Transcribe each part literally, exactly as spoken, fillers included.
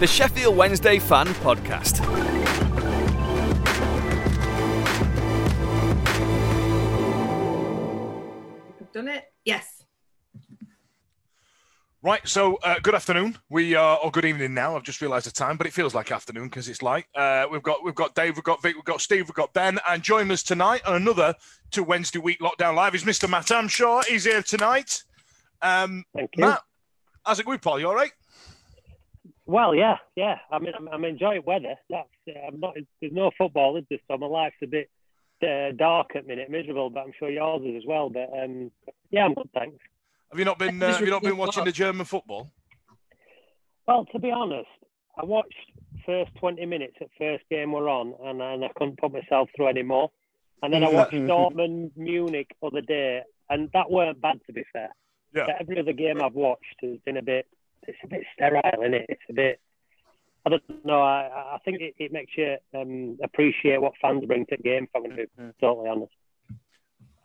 The Sheffield Wednesday Fan Podcast. I've done it. Yes. Right, so uh, good afternoon. We are, or good evening now. I've just realised the time, but it feels like afternoon because it's light. Uh, we've got we've got Dave, we've got Vic, we've got Steve, we've got Ben, and joining us tonight on another to Wednesday Week Lockdown Live is Mister Matt Hamshaw. He's here tonight. Um, Thank you. Matt, how's it going, Paul? You all right? Well, yeah, yeah. I mean, I'm, I'm enjoying weather. That's, uh, I'm not. There's no football, is there? So my life's a bit uh, dark at the minute, miserable. But I'm sure yours is as well. But um, yeah, I'm good, thanks. Have you not been? Uh, have you not been watching the German football? Well, to be honest, I watched first twenty minutes at first game we're on, and, and I couldn't put myself through any more. And then I watched Dortmund Munich other day, and that weren't bad, to be fair. Yeah. But every other game I've watched has been a bit. It's a bit sterile, isn't it? It's a bit... I don't know. I, I think it, it makes you um, appreciate what fans bring to the game, if I'm going to be totally honest.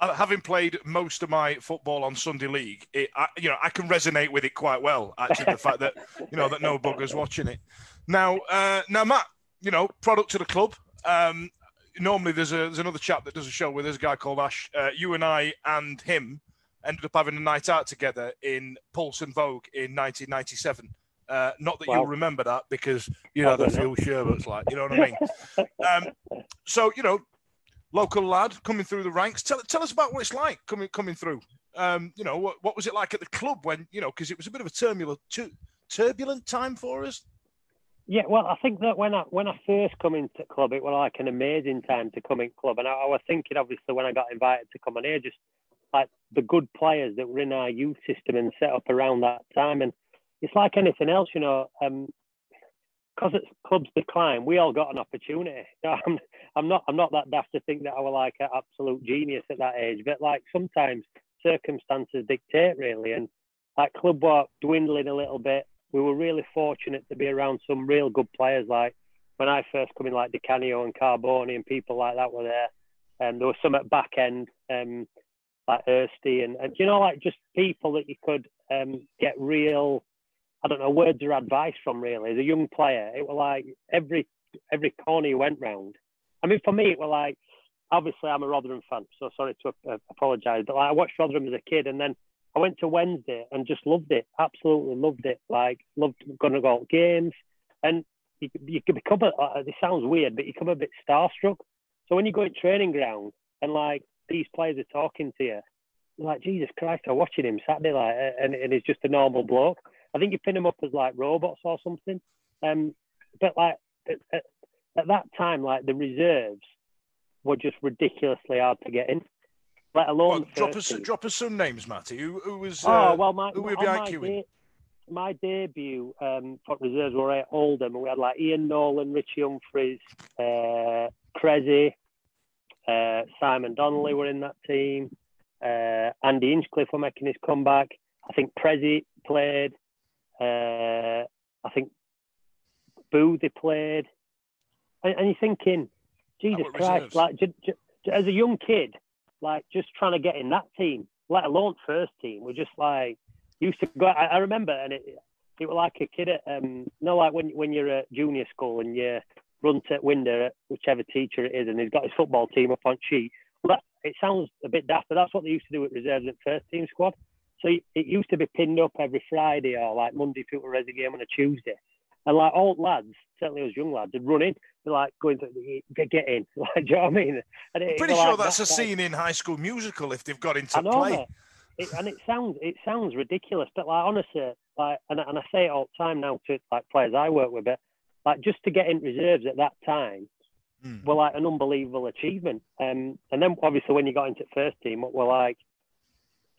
Having played most of my football on Sunday League, it, I, you know, I can resonate with it quite well, actually, the fact that, you know, that no bugger's watching it. Now, uh, now, Matt, you know, product to the club. Um, normally there's a, there's another chap that does a show with us, a guy called Ash. Uh, you and I and him ended up having a night out together in Pulse and Vogue in nineteen ninety-seven. Uh, not that wow. You'll remember that because, you know, the fuel sherbet's like, you know what I mean? um, so, you know, local lad coming through the ranks. Tell tell us about what it's like coming coming through. Um, you know, what, what was it like at the club when, you know, because it was a bit of a turbulent, tu- turbulent time for us? Yeah, well, I think that when I when I first come into club, it was like an amazing time to come in club. And I, I was thinking, obviously, when I got invited to come on here, just like the good players that were in our youth system and set up around that time. And it's like anything else, you know, um, because it's clubs decline, we all got an opportunity. You know, I'm, I'm not I'm not that daft to think that I was like an absolute genius at that age, but like sometimes circumstances dictate really. And like club were dwindling a little bit. We were really fortunate to be around some real good players. Like when I first come in, like Di Canio and Carbone and people like that were there. And um, there were some at back end. Um, Like Ersty and, and, you know, like just people that you could um, get real, I don't know, words or advice from really. As a young player, it was like every every corner you went round. I mean, for me, it was like, obviously I'm a Rotherham fan, so sorry to uh, apologise, but like, I watched Rotherham as a kid and then I went to Wednesday and just loved it, absolutely loved it. Like, loved going to go to games and you, you could become, a, this sounds weird, but you become a bit starstruck. So when you go in training ground and like, these players are talking to you. You're like, Jesus Christ, I'm watching him Saturday like, and, and he's just a normal bloke. I think you pin him up as like robots or something. Um, but like at, at, at that time, like the reserves were just ridiculously hard to get in. Let alone well, drop us, drop us some names, Matty. Who, who was? Uh, oh well, my who were behind you in? My debut um, for reserves were at Oldham, and we had like Ian Nolan, Richie Humphries, uh, Crezzy. Uh, Simon Donnelly were in that team. Uh, Andy Hinchcliffe were making his comeback. I think Prezi played. Uh, I think Bull they played. And, and you're thinking, Jesus Christ, like, j- j- as a young kid, like, just trying to get in that team, let alone first team, we're just like, used to go, I, I remember, and it it was like a kid at, um, you know, like when, when you're at junior school and you run to window at whichever teacher it is and he's got his football team up on sheet. Well, that, it sounds a bit daft, but that's what they used to do at reserves and first team squad. So it used to be pinned up every Friday or like Monday to a resi game on a Tuesday. And like old lads, certainly us young lads, would run in, they're like going to get in. Like, do you know what I mean? And it, I'm pretty sure like, that's, that's a like, scene in High School Musical if they've got into I know, play. It, and it sounds it sounds ridiculous, but like honestly, like and, and I say it all the time now to like players I work with, but like just to get in reserves at that time mm. were like an unbelievable achievement. Um, and then obviously when you got into first team, what were like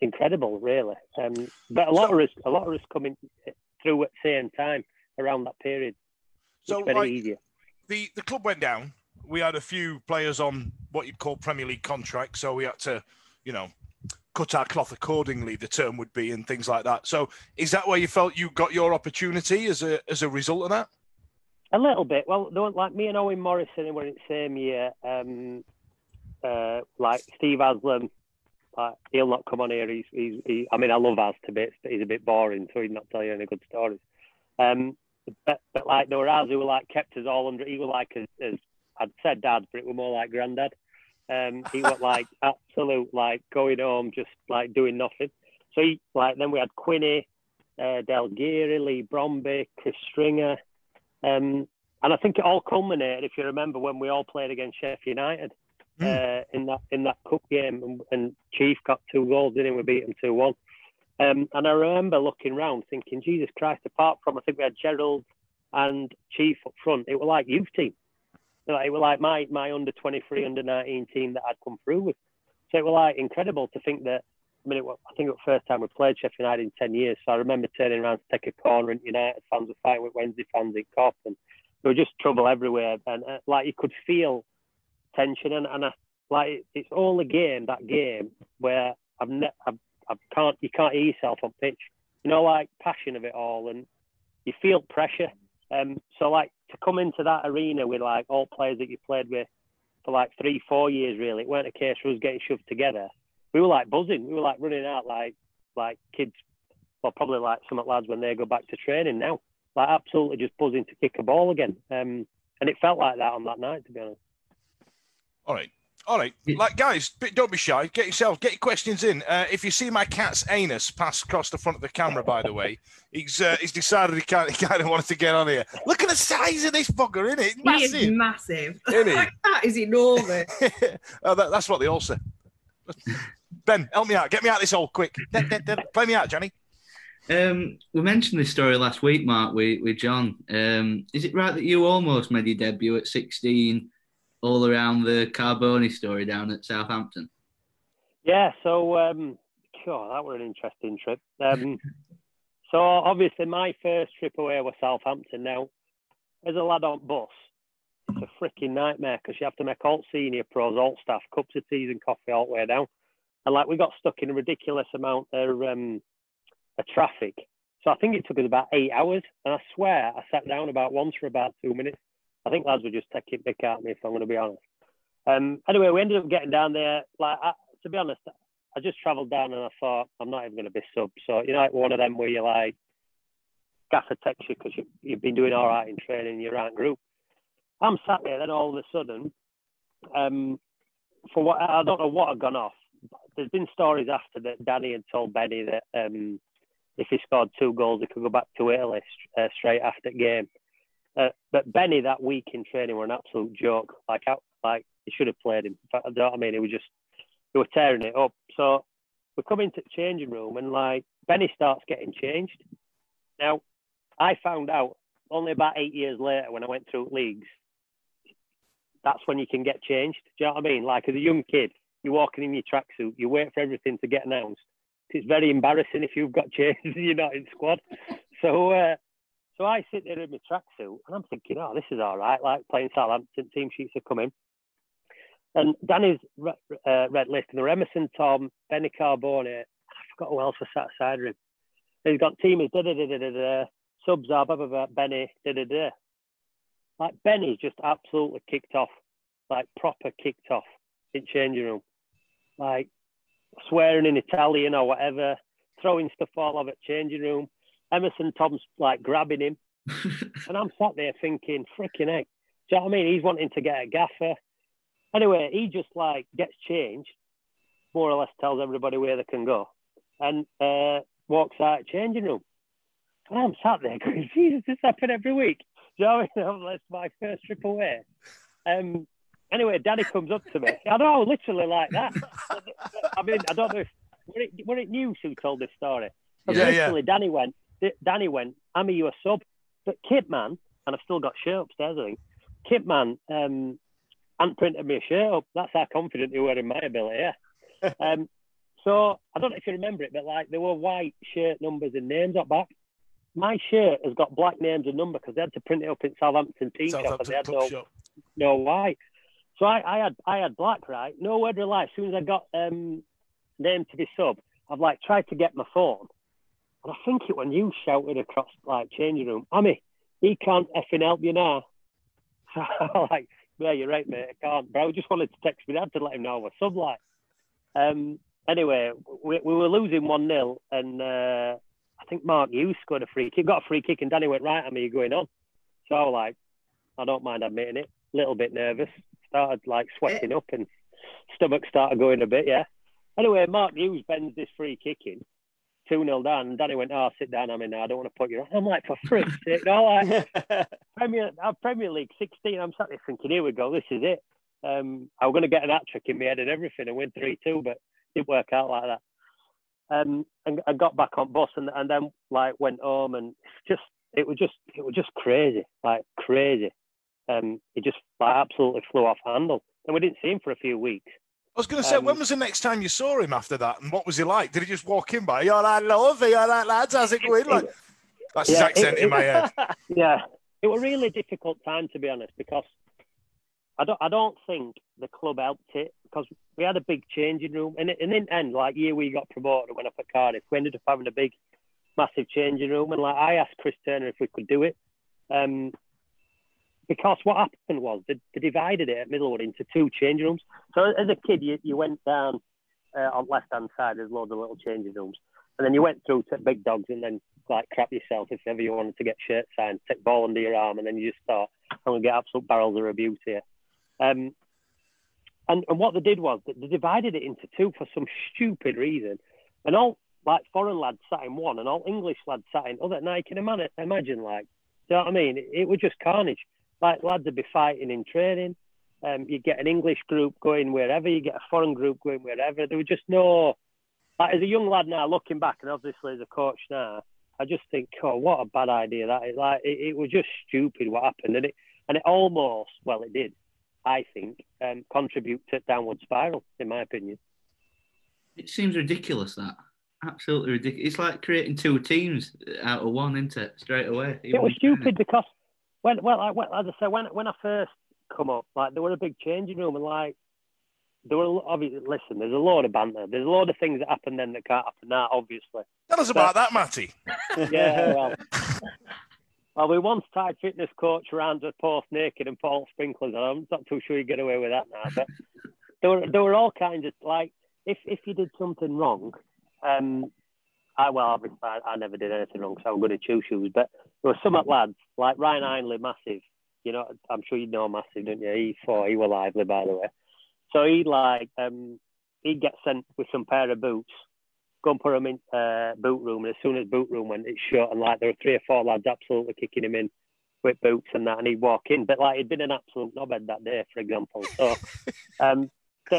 incredible, really. Um, but a lot so, of us, a lot of us coming through at the same time around that period. So it's very easier. The the club went down. We had a few players on what you'd call Premier League contracts, so we had to, you know, cut our cloth accordingly. The term would be, and things like that. So is that where you felt you got your opportunity as a as a result of that? A little bit. Well, they weren't like me and Owen Morrison were in the same year. Um, uh, like Steve Aslam. Uh, he'll not come on here. He's, he's, he, I mean, I love Az to bits, but he's a bit boring, so he'd not tell you any good stories. Um, but, but like there were Az who were like kept us all under. He was like, as, as I'd said, Dad, but it was more like Granddad. Um, he was like absolute, like going home, just like doing nothing. So he, like then we had Quinny, uh, Del Geary, Lee Bromby, Chris Stringer, um, and I think it all culminated, if you remember, when we all played against Sheffield United. Mm. Uh, in that in that cup game, and, and Chief got two goals, didn't he? We beat him two one. Um, and I remember looking round, thinking, Jesus Christ! Apart from I think we had Gerald and Chief up front, it was like youth team. It was like my my under twenty-three, under nineteen team that I'd come through with. So it was like incredible to think that. I mean, it was, I think it was the first time we played Sheffield United in ten years. So I remember turning around to take a corner, and United fans were fighting with Wednesday fans in Cop, and there was just trouble everywhere. And uh, like you could feel. Tension and, and I, like it's all a game. That game where I've ne- I, I can't you can't hear yourself on pitch. You know, like passion of it all, and you feel pressure. Um, so like to come into that arena with like all players that you played with for like three, four years, really, it weren't a case of us getting shoved together. We were like buzzing. We were like running out like like kids, or probably like some lads when they go back to training now. Like absolutely just buzzing to kick a ball again. Um, and it felt like that on that night, to be honest. All right. All right. Like, guys, don't be shy. Get yourself, get your questions in. Uh, if you see my cat's anus pass across the front of the camera, by the way, he's uh, he's decided he kind of wanted to get on here. Look at the size of this bugger, isn't it? It's massive. He is massive. Isn't it? That is enormous. oh, that, that's what they all say. Ben, help me out. Get me out of this hole, quick. Play me out, Johnny. Um, we mentioned this story last week, Mark, with, with John. Um, is it right that you almost made your debut at sixteen? All around the Carbone story down at Southampton? Yeah, so, um, God, that were an interesting trip. Um, so, obviously, my first trip away was Southampton. Now, as a lad on bus, it's a freaking nightmare because you have to make all senior pros, all staff, cups of teas and coffee all the way down. And, like, we got stuck in a ridiculous amount of, um, of traffic. So, I think it took us about eight hours. And I swear, I sat down about once for about two minutes. I think lads were just taking pick at me, if I'm going to be honest. Um, anyway, we ended up getting down there. Like, I, to be honest, I just travelled down and I thought, I'm not even going to be sub. So, you know, like one of them where you're like, gaffer texts you because you, you've been doing all right in training, you're out in group. I'm sat there, then all of a sudden, um, for what I don't know what had gone off. There's been stories after that Danny had told Benny that um, if he scored two goals, he could go back to Italy uh, straight after the game. Uh, but Benny that week in training were an absolute joke. Like, I, like he should have played him. But I don't I mean, it was just they were tearing it up. So we come into the changing room and like Benny starts getting changed. Now, I found out only about eight years later when I went through leagues. That's when you can get changed. Do you know what I mean? Like as a young kid, you're walking in your tracksuit, you wait for everything to get announced. It's very embarrassing if you've got changed and you're not in squad. So. Uh, So I sit there in my tracksuit and I'm thinking, oh, this is all right, like playing Southampton, team sheets have come in. And Danny's re- uh, red list, and there were Emerson Thome, Benny Carbone, I forgot who else was sat aside of him. And he's got teamers, da da da da da, subs are, blah blah blah, Benny, da da da. Like, Benny just absolutely kicked off, like proper kicked off in changing room. Like, swearing in Italian or whatever, throwing stuff all over changing room. Emerson Thome's like grabbing him. And I'm sat there thinking, freaking heck. Do you know what I mean? He's wanting to get a gaffer. Anyway, he just like gets changed, more or less tells everybody where they can go, and uh, walks out of changing room. And I'm sat there going, Jesus, this happened every week. Do you know what I mean? That's my first trip away. Um, anyway, Danny comes up to me. I know, literally like that. I mean, I don't know if, were it, were it News who told this story? Yeah, literally, yeah. Danny went, Danny went, I'm a you a sub. But Kitman, and I've still got shirt upstairs, I think, Kitman um, hadn't printed me a shirt up. That's how confident they were in my ability, yeah. Um, so, I don't know if you remember it, but like there were white shirt numbers and names up back. My shirt has got black names and number because they had to print it up in Southampton Peak Southampton and they had no, no white. So I, I had I had black, right? No word of lie. As soon as I got um, named to be sub, I've like tried to get my phone. And I think it when you shouted across like changing room, Amy, he can't effing help you now. So I'm like, yeah, you're right, mate, I can't. But I just wanted to text me dad to let him know I was sub like. Um, anyway, we, we were losing one nil and uh, I think Mark Hughes scored a free kick, got a free kick and Danny went, right, I mean, you're going on. So I was like, I don't mind admitting it, a little bit nervous. Started like sweating up and stomach started going a bit, yeah. Anyway, Mark Hughes bends this free kick in. two nil down, and Danny went, oh, sit down, I mean, I don't want to put you on. I'm like, for frick's sake, no, like, Premier, Premier League sixteen, I'm sat there thinking, here we go, this is it. Um, I was going to get an hat-trick in my head and everything and win three two, but it didn't work out like that. Um, and I got back on bus and, and then, like, went home, and just, it was just, it was just crazy, like, crazy. Um, it just, like, absolutely flew off handle, and we didn't see him for a few weeks. I was going to say, um, when was the next time you saw him after that, and what was he like? Did he just walk in by, "You're that love, you're that lads, how's it going?" Like, that's yeah, his accent it, it, in my head. Yeah, it was a really difficult time to be honest, because I don't, I don't think the club helped it because we had a big changing room, and and in the end, like year we got promoted, went up at Cardiff, we ended up having a big, massive changing room, and like I asked Chris Turner if we could do it, um. Because what happened was they, they divided it at Middlewood into two change rooms. So as a kid, you, you went down uh, on the left-hand side, there's loads of little changing rooms. And then you went through to big dogs and then like crap yourself if ever you wanted to get shirt signed, take ball under your arm, and then you just thought, I'm going to get absolute barrels of abuse here. Um, and, and what they did was that they divided it into two for some stupid reason. And all like foreign lads sat in one and all English lads sat in other. Now you can imagine, like, do you know what I mean? It, it was just carnage. Like, lads would be fighting in training. Um, you get an English group going wherever. You get a foreign group going wherever. There was just no... Like, as a young lad now, looking back, and obviously as a coach now, I just think, oh, what a bad idea that is. Like, it, it was just stupid what happened. And it and it almost, well, it did, I think, um, contribute to downward spiral, in my opinion. It seems ridiculous, that. Absolutely ridiculous. It's like creating two teams out of one, isn't it? Straight away. It was stupid because... When, well, I, well, as I said, when when I first come up, like there were a big changing room, and like there were obviously listen, there's a load of banter, there's a load of things that happen then that can't happen now, obviously. Tell us so, about that, Matty. Yeah, well, well, we once tied fitness coach around the post naked and Paul sprinklers, and I'm not too sure you get away with that now. But there were there were all kinds of like if if you did something wrong, um. I, well, I, I never did anything wrong, so I'm good at chew shoes. But there were some at lads, like Ryan Ainley, massive. You know, I'm sure you know massive, don't you? He thought he were lively, by the way. So he'd like, um, he'd get sent with some pair of boots, go and put him in uh, boot room. And as soon as boot room went, it's shut. And like, there were three or four lads absolutely kicking him in with boots and that. And he'd walk in. But like, he'd been an absolute knobhead that day, for example. So, um,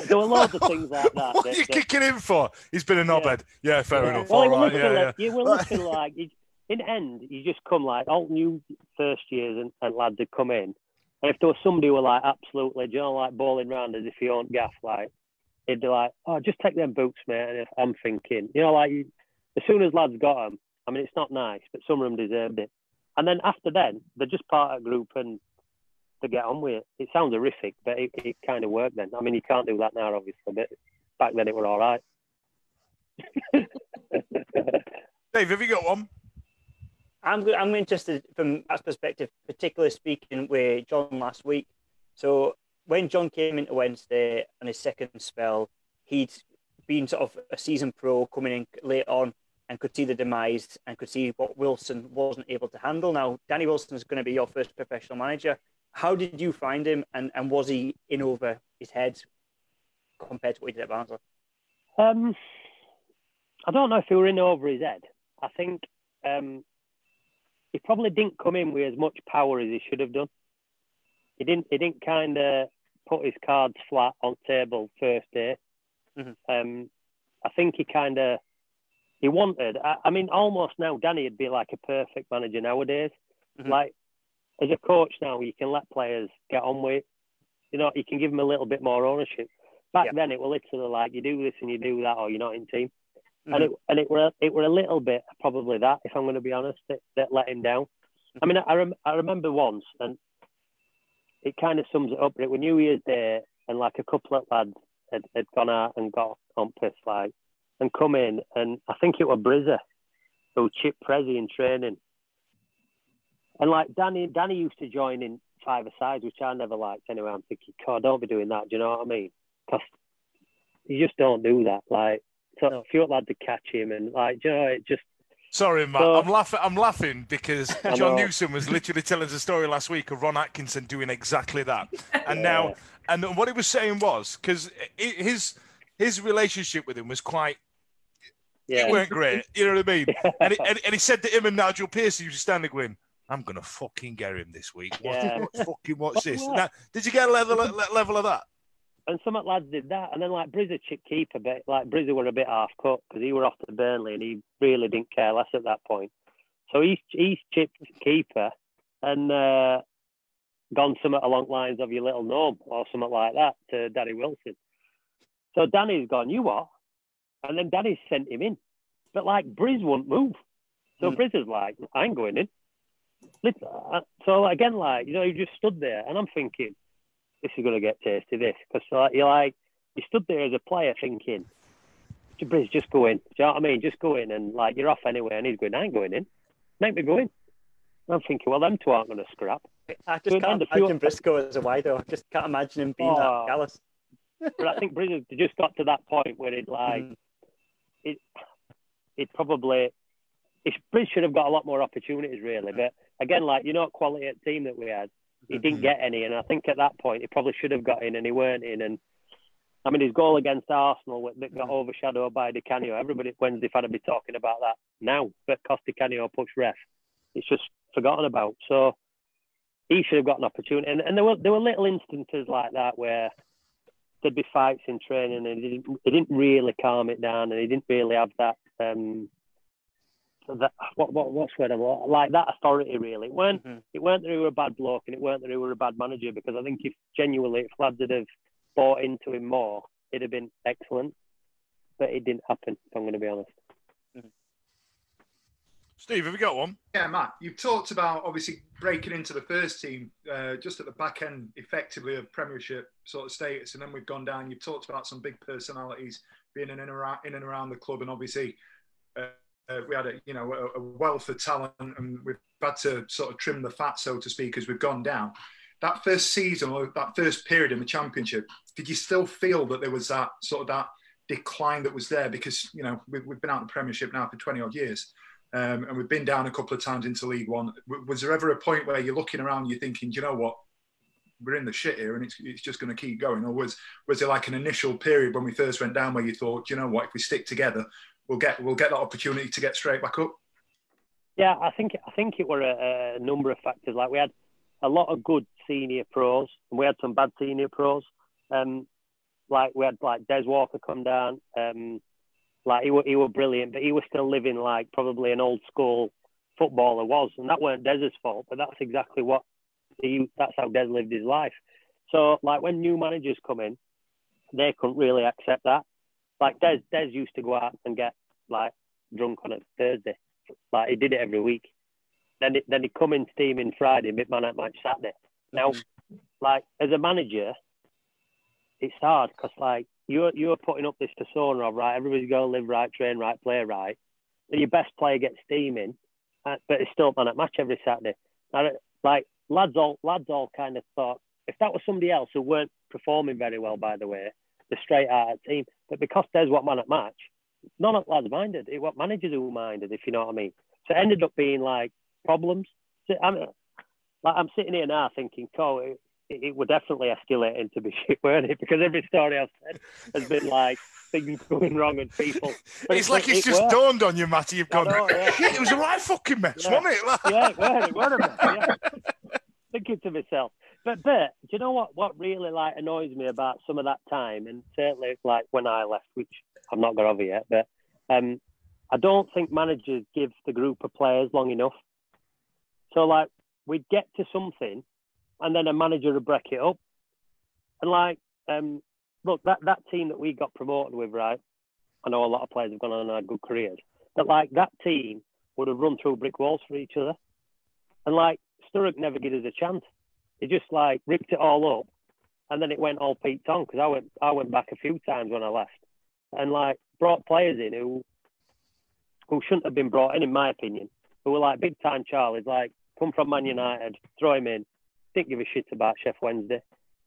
there were loads of things like that. What that, are you that, kicking him for? He's been a knobhead. Yeah, yeah fair yeah. enough. Well, all right, yeah, like, yeah. You were looking like, you, in the end, you just come like, all new first years and, and lads would come in. And if there was somebody who were like, absolutely, do you know, like bowling round as if you aren't gaff, like, it'd be like, oh, just take them boots, mate. And I'm thinking, you know, like, you, as soon as lads got them, I mean, it's not nice, but some of them deserved it. And then after then, they're just part of a group and to get on with it. It sounds horrific, but it, it kind of worked then. I mean, you can't do that now, obviously, but back then it were all right. Dave, have you got one? I'm I'm interested from that perspective, particularly speaking with John last week. So when John came into Wednesday on his second spell, he'd been sort of a season pro coming in late on and could see the demise and could see what Wilson wasn't able to handle. Now, Danny Wilson is going to be your first professional manager. How did you find him, and, and was he in over his head compared to what he did at Barnsley? Um, I don't know if he were in over his head. I think... Um... He probably didn't come in with as much power as he should have done. He didn't. He didn't kind of put his cards flat on table first day. Mm-hmm. Um, I think he kind of he wanted. I, I mean, almost now, Danny would be like a perfect manager nowadays. Mm-hmm. Like as a coach now, you can let players get on with it. You know, you can give them a little bit more ownership. Back yeah. then, it was literally like you do this and you do that, or you're not in team. Mm-hmm. And it and it were it were a little bit probably that, if I'm going to be honest, that, that let him down. I mean, I rem, I remember once, and it kind of sums it up. It was New Year's Day, and like a couple of lads had, had gone out and got on piss like, and come in, and I think it was Brizzer who chipped Prezi in training, and like Danny Danny used to join in five-a-sides, which I never liked anyway. I'm thinking, God, don't be doing that. Do you know what I mean? Because you just don't do that, like. So no. Few had to catch him, and like, you know, it just. Sorry, Matt. So, I'm laughing. I'm laughing because John Newsom was literally telling us a story last week of Ron Atkinson doing exactly that, and yeah. now, and what he was saying was because his his relationship with him was quite. Yeah. It weren't great. You know what I mean? Yeah. And, he, and and he said to him and Nigel Pearson, who was standing with him, I'm gonna fucking get him this week. What, yeah. what fucking what's this? Now, did you get a level level of that? And some lads did that, and then like Brizzer chip keep a bit. Like Brizzer were a bit half cut because he were off to Burnley, and he really didn't care less at that point. So he's he's chipped keeper, and uh, gone somewhat along lines of your little gnome or something like that to Danny Wilson. So Danny's gone, you what? And then Danny's sent him in, but like Briz wouldn't move. So mm. Brizzer's like, I ain't going in. So again, like you know, he just stood there, and I'm thinking, this is going to get tasty, this. Because like, you're like, you stood there as a player thinking, Briz, just go in. Do you know what I mean? Just go in, and like, you're off anyway. And he's going, I ain't going in. Make me go in. And I'm thinking, well, them two aren't going to scrap. I just so can't imagine up... Briscoe as a wider. I just can't imagine him being oh. that callous. But I think Briz just got to that point where it like, mm. it, it probably, it, Briz should have got a lot more opportunities, really. But again, like, you know, quality at team that we had. He didn't get any, and I think at that point he probably should have got in, and he weren't in. And I mean, his goal against Arsenal that got overshadowed by Di Canio. Everybody at Wednesday fan would be talking about that now, but because Di Canio pushed ref, it's just forgotten about. So he should have got an opportunity. And, and there were there were little instances like that where there'd be fights in training, and he didn't, he didn't really calm it down, and he didn't really have that um, that what what what's word of what like that authority really. It weren't mm-hmm. it weren't that he were a bad bloke, and it weren't that he were a bad manager, because I think if genuinely if lads would have bought into him more, it'd have been excellent. But it didn't happen, if I'm gonna be honest. Mm-hmm. Steve, have you got one? Yeah, Matt. You've talked about obviously breaking into the first team uh, just at the back end effectively of Premiership sort of status, and then we've gone down. You've talked about some big personalities being in and around in and around the club, and obviously uh, Uh, we had a, you know, a, a wealth of talent, and we've had to sort of trim the fat, so to speak, as we've gone down. That first season, or that first period in the Championship, did you still feel that there was that sort of that decline that was there? Because, you know, we, we've been out in the Premiership now for twenty odd years, um, and we've been down a couple of times into League One. W- was there ever a point where you're looking around, and you're thinking, you know what, we're in the shit here, and it's it's just going to keep going? Or was was there like an initial period when we first went down where you thought, you know what, if we stick together, We'll get we'll get that opportunity to get straight back up? Yeah, I think I think it were a, a number of factors. Like we had a lot of good senior pros, and we had some bad senior pros. Um, like we had like Des Walker come down. Um, like he were he were brilliant, but he was still living like probably an old school footballer was, and that weren't Des's fault, but that's exactly what he that's how Des lived his life. So like when new managers come in, they couldn't really accept that. Like Des, Des used to go out and get like drunk on a Thursday. Like he did it every week. Then it, then he'd come in steaming Friday, bit man at match Saturday. Now, like as a manager, it's hard because like you're you're putting up this persona of right, everybody's gonna live right, train right, play right. And your best player gets steaming, but it's still man at match every Saturday. And, like lads, all lads all kind of thought if that was somebody else who weren't performing very well, by the way, the straight out of the team. But because there's what man at match, none of lads minded. It was managers who minded, if you know what I mean. So it ended up being like problems. So I'm, like, I'm sitting here now thinking, oh, it, it, it would definitely escalate into be shit, weren't it? Because every story I've said has been like things going wrong and people. But it's it, like it's it just worked. Dawned on you, Matty. You've gone, know, yeah. Shit, it was a right fucking mess, yeah. wasn't it? Like... Yeah, it were, it were a mess. Yeah. Thinking to myself. But, but do you know what, what really like annoys me about some of that time, and certainly like when I left, which I've not got over yet, but um, I don't think managers give the group of players long enough. So like we'd get to something and then a manager would break it up. And like, um, look, that, that team that we got promoted with, right, I know a lot of players have gone on and had good careers, but like that team would have run through brick walls for each other. And like Sturrock never gave us a chance. He just like ripped it all up, and then it went all peaked on because I went I went back a few times when I left, and like brought players in who who shouldn't have been brought in, in my opinion, who were like big time Charlies, like come from Man United, throw him in, didn't give a shit about Sheffield Wednesday,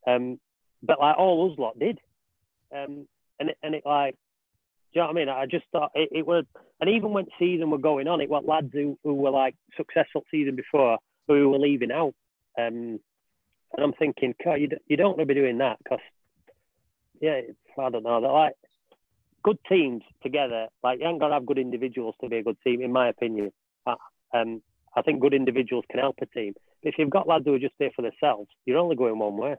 um, but like all us lot did, um, and it, and it like, do you know what I mean? I just thought it, it was, and even when season were going on, it was lads who, who were like successful season before who were leaving out. Um, And I'm thinking, God, you you don't want to be doing that because, yeah, I don't know. They're like good teams together. Like you ain't got to have good individuals to be a good team, in my opinion. I, um, I think good individuals can help a team. But if you've got lads who are just there for themselves, you're only going one way.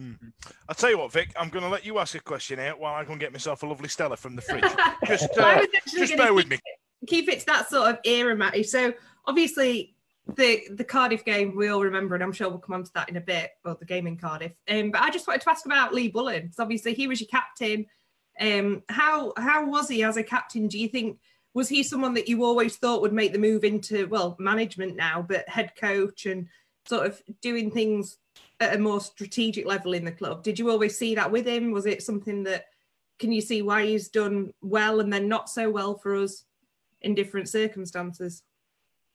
Mm-hmm. I'll tell you what, Vic, I'm going to let you ask a question here while I go and get myself a lovely Stella from the fridge. just uh, just bear with me. It, keep it to that sort of era, Matty. So obviously. The the Cardiff game we all remember, and I'm sure we'll come on to that in a bit, well, the game in Cardiff. Um, but I just wanted to ask about Lee Bullen, because obviously he was your captain. Um, how how was he as a captain? Do you think, was he someone that you always thought would make the move into, well, management now, but head coach and sort of doing things at a more strategic level in the club? Did you always see that with him? Was it something that, can you see why he's done well and then not so well for us in different circumstances?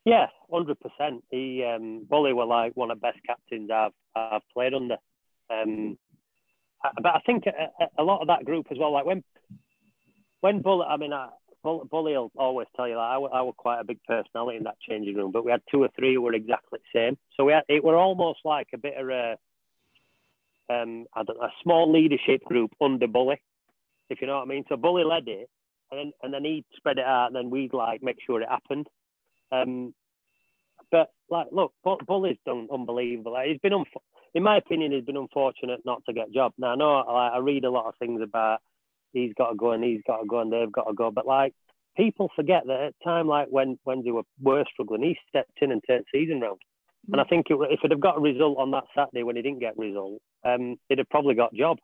Yeah, hundred percent. He um, Bully were like one of the best captains I've I've played under. Um, but I think a, a lot of that group as well. Like when when Bully, I mean, I, Bully will always tell you that I, I was quite a big personality in that changing room. But we had two or three who were exactly the same. So we had, it were almost like a bit of a um, I don't know, a small leadership group under Bully, if you know what I mean. So Bully led it, and then, and then he'd spread it out, and then we'd like make sure it happened. Um, but like, look, Bully's done unbelievable. Like, he's been, un- in my opinion, he's been unfortunate not to get a job. Now I know like, I read a lot of things about he's got to go and he's got to go and they've got to go. But like, people forget that at time like when when they were, were struggling, he stepped in and turned season round. Mm-hmm. And I think it, if it had got a result on that Saturday when he didn't get a result, um, he'd have probably got a job,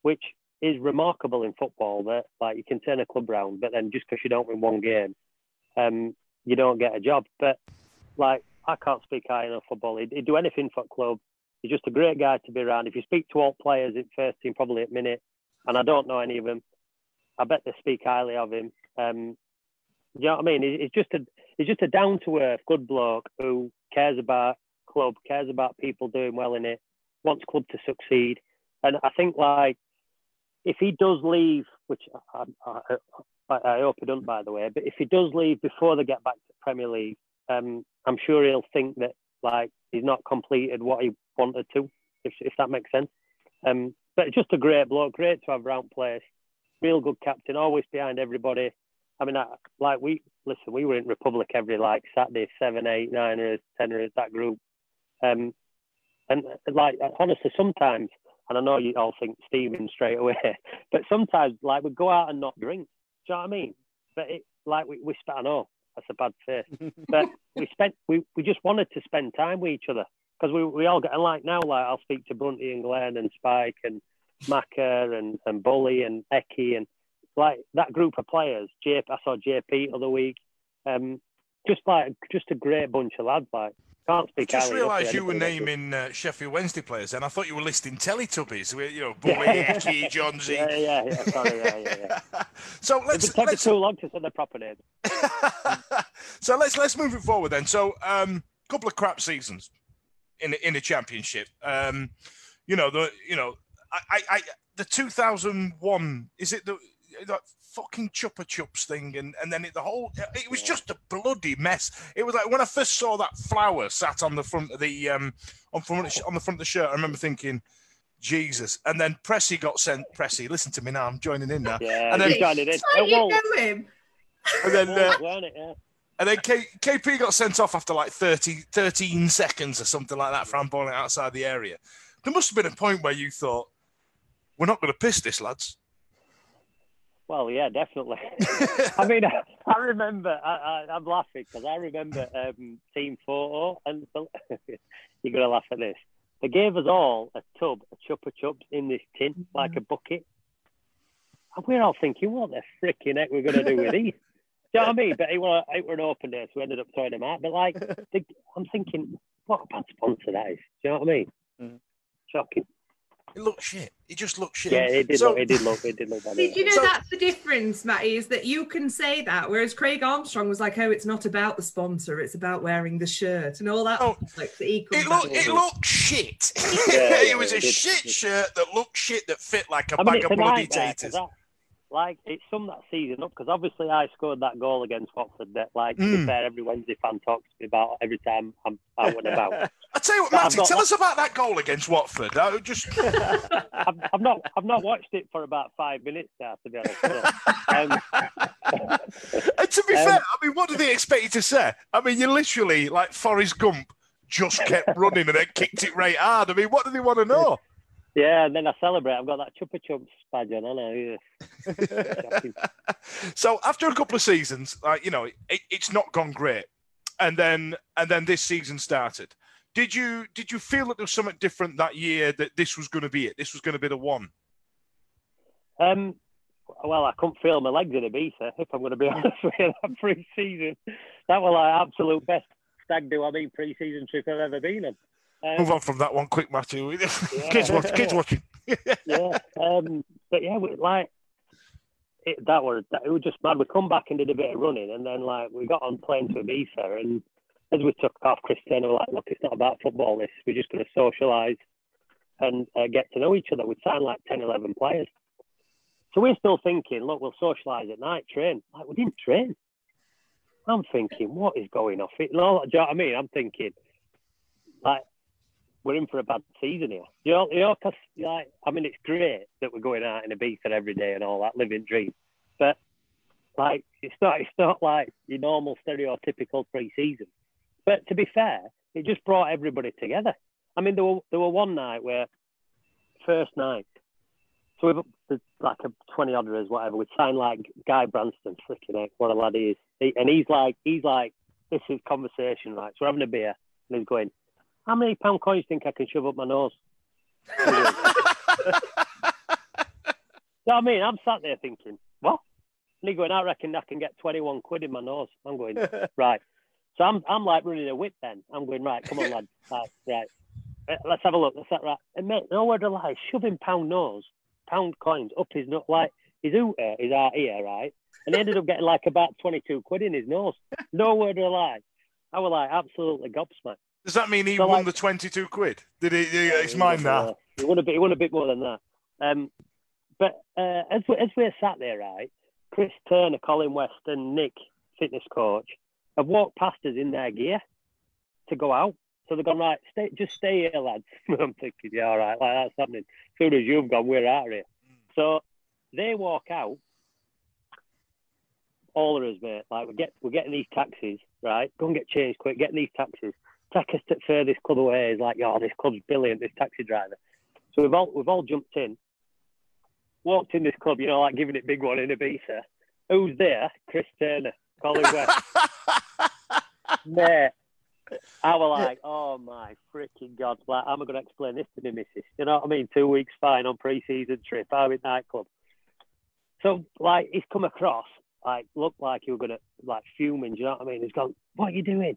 which is remarkable in football. That like you can turn a club round, but then just because you don't win one game, um. you don't get a job. But like, I can't speak high enough for Bully. He'd do anything for a club. He's just a great guy to be around. If you speak to all players at first team, probably at minute, and I don't know any of them, I bet they speak highly of him. Um, you know what I mean? He's just a he's just a down-to-earth, good bloke who cares about club, cares about people doing well in it, wants club to succeed. And I think like, if he does leave, which I, I, I I hope he doesn't, by the way. But if he does leave before they get back to Premier League, um, I'm sure he'll think that like he's not completed what he wanted to, if if that makes sense. Um, but just a great bloke, great to have round players, real good captain, always behind everybody. I mean, I, like we listen, we were in Republic every like Saturday, seven, eight, nine, or ten, or that group. Um, and like honestly, sometimes, and I know you all think Steven straight away, but sometimes like we go out and not drink. Do you know what I mean? But it, like we, we spent, I know that's a bad face, but we spent, we, we just wanted to spend time with each other because we, we all get, and like now, like I'll speak to Brunty and Glenn and Spike and Maka and, and Bully and Ecky and like that group of players. J P, I saw J P the other week. Um, just like, just a great bunch of lads, like Can't speak. I just realised you were naming uh, Sheffield Wednesday players, and I thought you were listing Teletubbies. We, you know, Bully, Ecky, Johnsy. Yeah, yeah, yeah. Sorry, yeah, yeah, yeah. So let's. It took too long to say the proper name. So let's let's move it forward then. So a um, couple of crap seasons in the, in the Championship. Um, you know the you know I I the two thousand one is it the that fucking Chupa Chups thing, and, and then it, the whole, it was just a bloody mess. It was like, when I first saw that flower sat on the front of the, um, on, front, on the front of the shirt, I remember thinking, Jesus. And then Pressy got sent, Pressy, listen to me now, I'm joining in now. Yeah, and then, joining in. How you doing? And then, uh, and then K, KP got sent off after like thirty, thirteen seconds or something like that for handballing outside the area. There must have been a point where you thought, we're not going to piss this, lads. Well, yeah, definitely. I mean, I, I remember, I, I, I'm laughing because I remember um, team photo, and you're going to laugh at this. They gave us all a tub of Chupa Chups in this tin, like a bucket. And we're all thinking, what the frickin' heck we're going to do with these? Do you know what I mean? But it was, it was an open day, so we ended up throwing them out. But like, they, I'm thinking, what a bad sponsor that is. Do you know what I mean? Mm. Shocking. It looked shit. It just looked shit. Yeah, it did, so, look, it did look. It did look. Bad, did you know so, that's the difference, Matty? Is that you can say that, whereas Craig Armstrong was like, "Oh, it's not about the sponsor; it's about wearing the shirt and all that." Oh, like the equal. It looked. It looked shit. Yeah, yeah, it was it a did, shit did. shirt that looked shit that fit like a I bag mean, of bloody taters. That, like it summed that season up because obviously I scored that goal against Watford. That like mm. to be fair, every Wednesday fan talks to me about every time I'm out and about. I tell you what, Matty, tell us about that goal against Watford. I just, I've, I've not, I've not watched it for about five minutes now, to be honest. Um, and to be um, fair, I mean, what did they expect you to say? I mean, you literally, like Forrest Gump, just kept running and then kicked it right hard. I mean, what do they want to know? Yeah, and then I celebrate. I've got that Chupa Chups badge on, haven't I? Yeah. So after a couple of seasons, like you know, it, it's not gone great, and then and then this season started. Did you did you feel that there was something different that year, that this was going to be it? This was going to be the one? Um, well, I couldn't feel my legs in Ibiza, if I'm going to be honest with you, that pre-season. That was like absolute best stag do I mean pre-season trip I've ever been on. Um, Move on from that one quick, Matthew. Yeah, kids watch, kids watching. Yeah, um, but yeah, we, like, it, that was, that, it was just mad. We come back and did a bit of running, and then like we got on plane to Ibiza, and as we took off, Chris Turner were like, look, it's not about football, this. We're just going to socialise and uh, get to know each other. We'd signed like ten, eleven players. So we're still thinking, look, we'll socialise at night, train. Like, we didn't train. I'm thinking, what is going off it? And all that, do you know what I mean? I'm thinking, like, we're in for a bad season here. You know, you know, cause, like, I mean, it's great that we're going out in Ibiza every day and all that, living dream. But, like, it's not, it's not like your normal stereotypical pre-season. But to be fair, it just brought everybody together. I mean, there were there were one night where, first night, so we've like a twenty odders, whatever. We'd signed like Guy Branston, freaking heck, what a lad he is. He, and he's like, he's like, this is conversation, right? So we're having a beer, and he's going, how many pound coins do you think I can shove up my nose? So I mean, I'm sat there thinking, what? And he's going, I reckon I can get twenty-one quid in my nose. I'm going, right. So I'm, I'm like running a whip then. I'm going, right, come on, lad. Right, right. Let's have a look. Let's have, right. And mate, no word of lie, shoving pound nose, pound coins up his nose, like his hooter is out here, right? And he ended up getting like about twenty-two quid in his nose. No word of lie. I was like, absolutely gobsmacked. Does that mean he so, won like, the twenty-two quid? Did he? he it's he mine now. He won, a bit, he won a bit more than that. Um, but uh, as, we, as we're sat there, right, Chris Turner, Colin West, and Nick, fitness coach, I've walked past us in their gear to go out. So they've gone, right, stay, just stay here, lads. I'm thinking, yeah, all right, like that's happening. As soon as you've gone, we're out of here. Mm. So they walk out, all of us, mate. Like, we're, get, we're getting these taxis, right? Go and get changed quick, getting these taxis. Take us to furthest club away. He's like, oh, this club's brilliant, this taxi driver. So we've all, we've all jumped in, walked in this club, you know, like giving it big one in Ibiza. Who's there? Chris Turner, Colin West. Mate, I was like, oh my freaking God, like, how am I going to explain this to my missus? You know what I mean? Two weeks fine on pre-season trip, I'm in nightclub. So, like, he's come across, like, looked like he was going to, like, fuming, do you know what I mean? He's gone, what are you doing?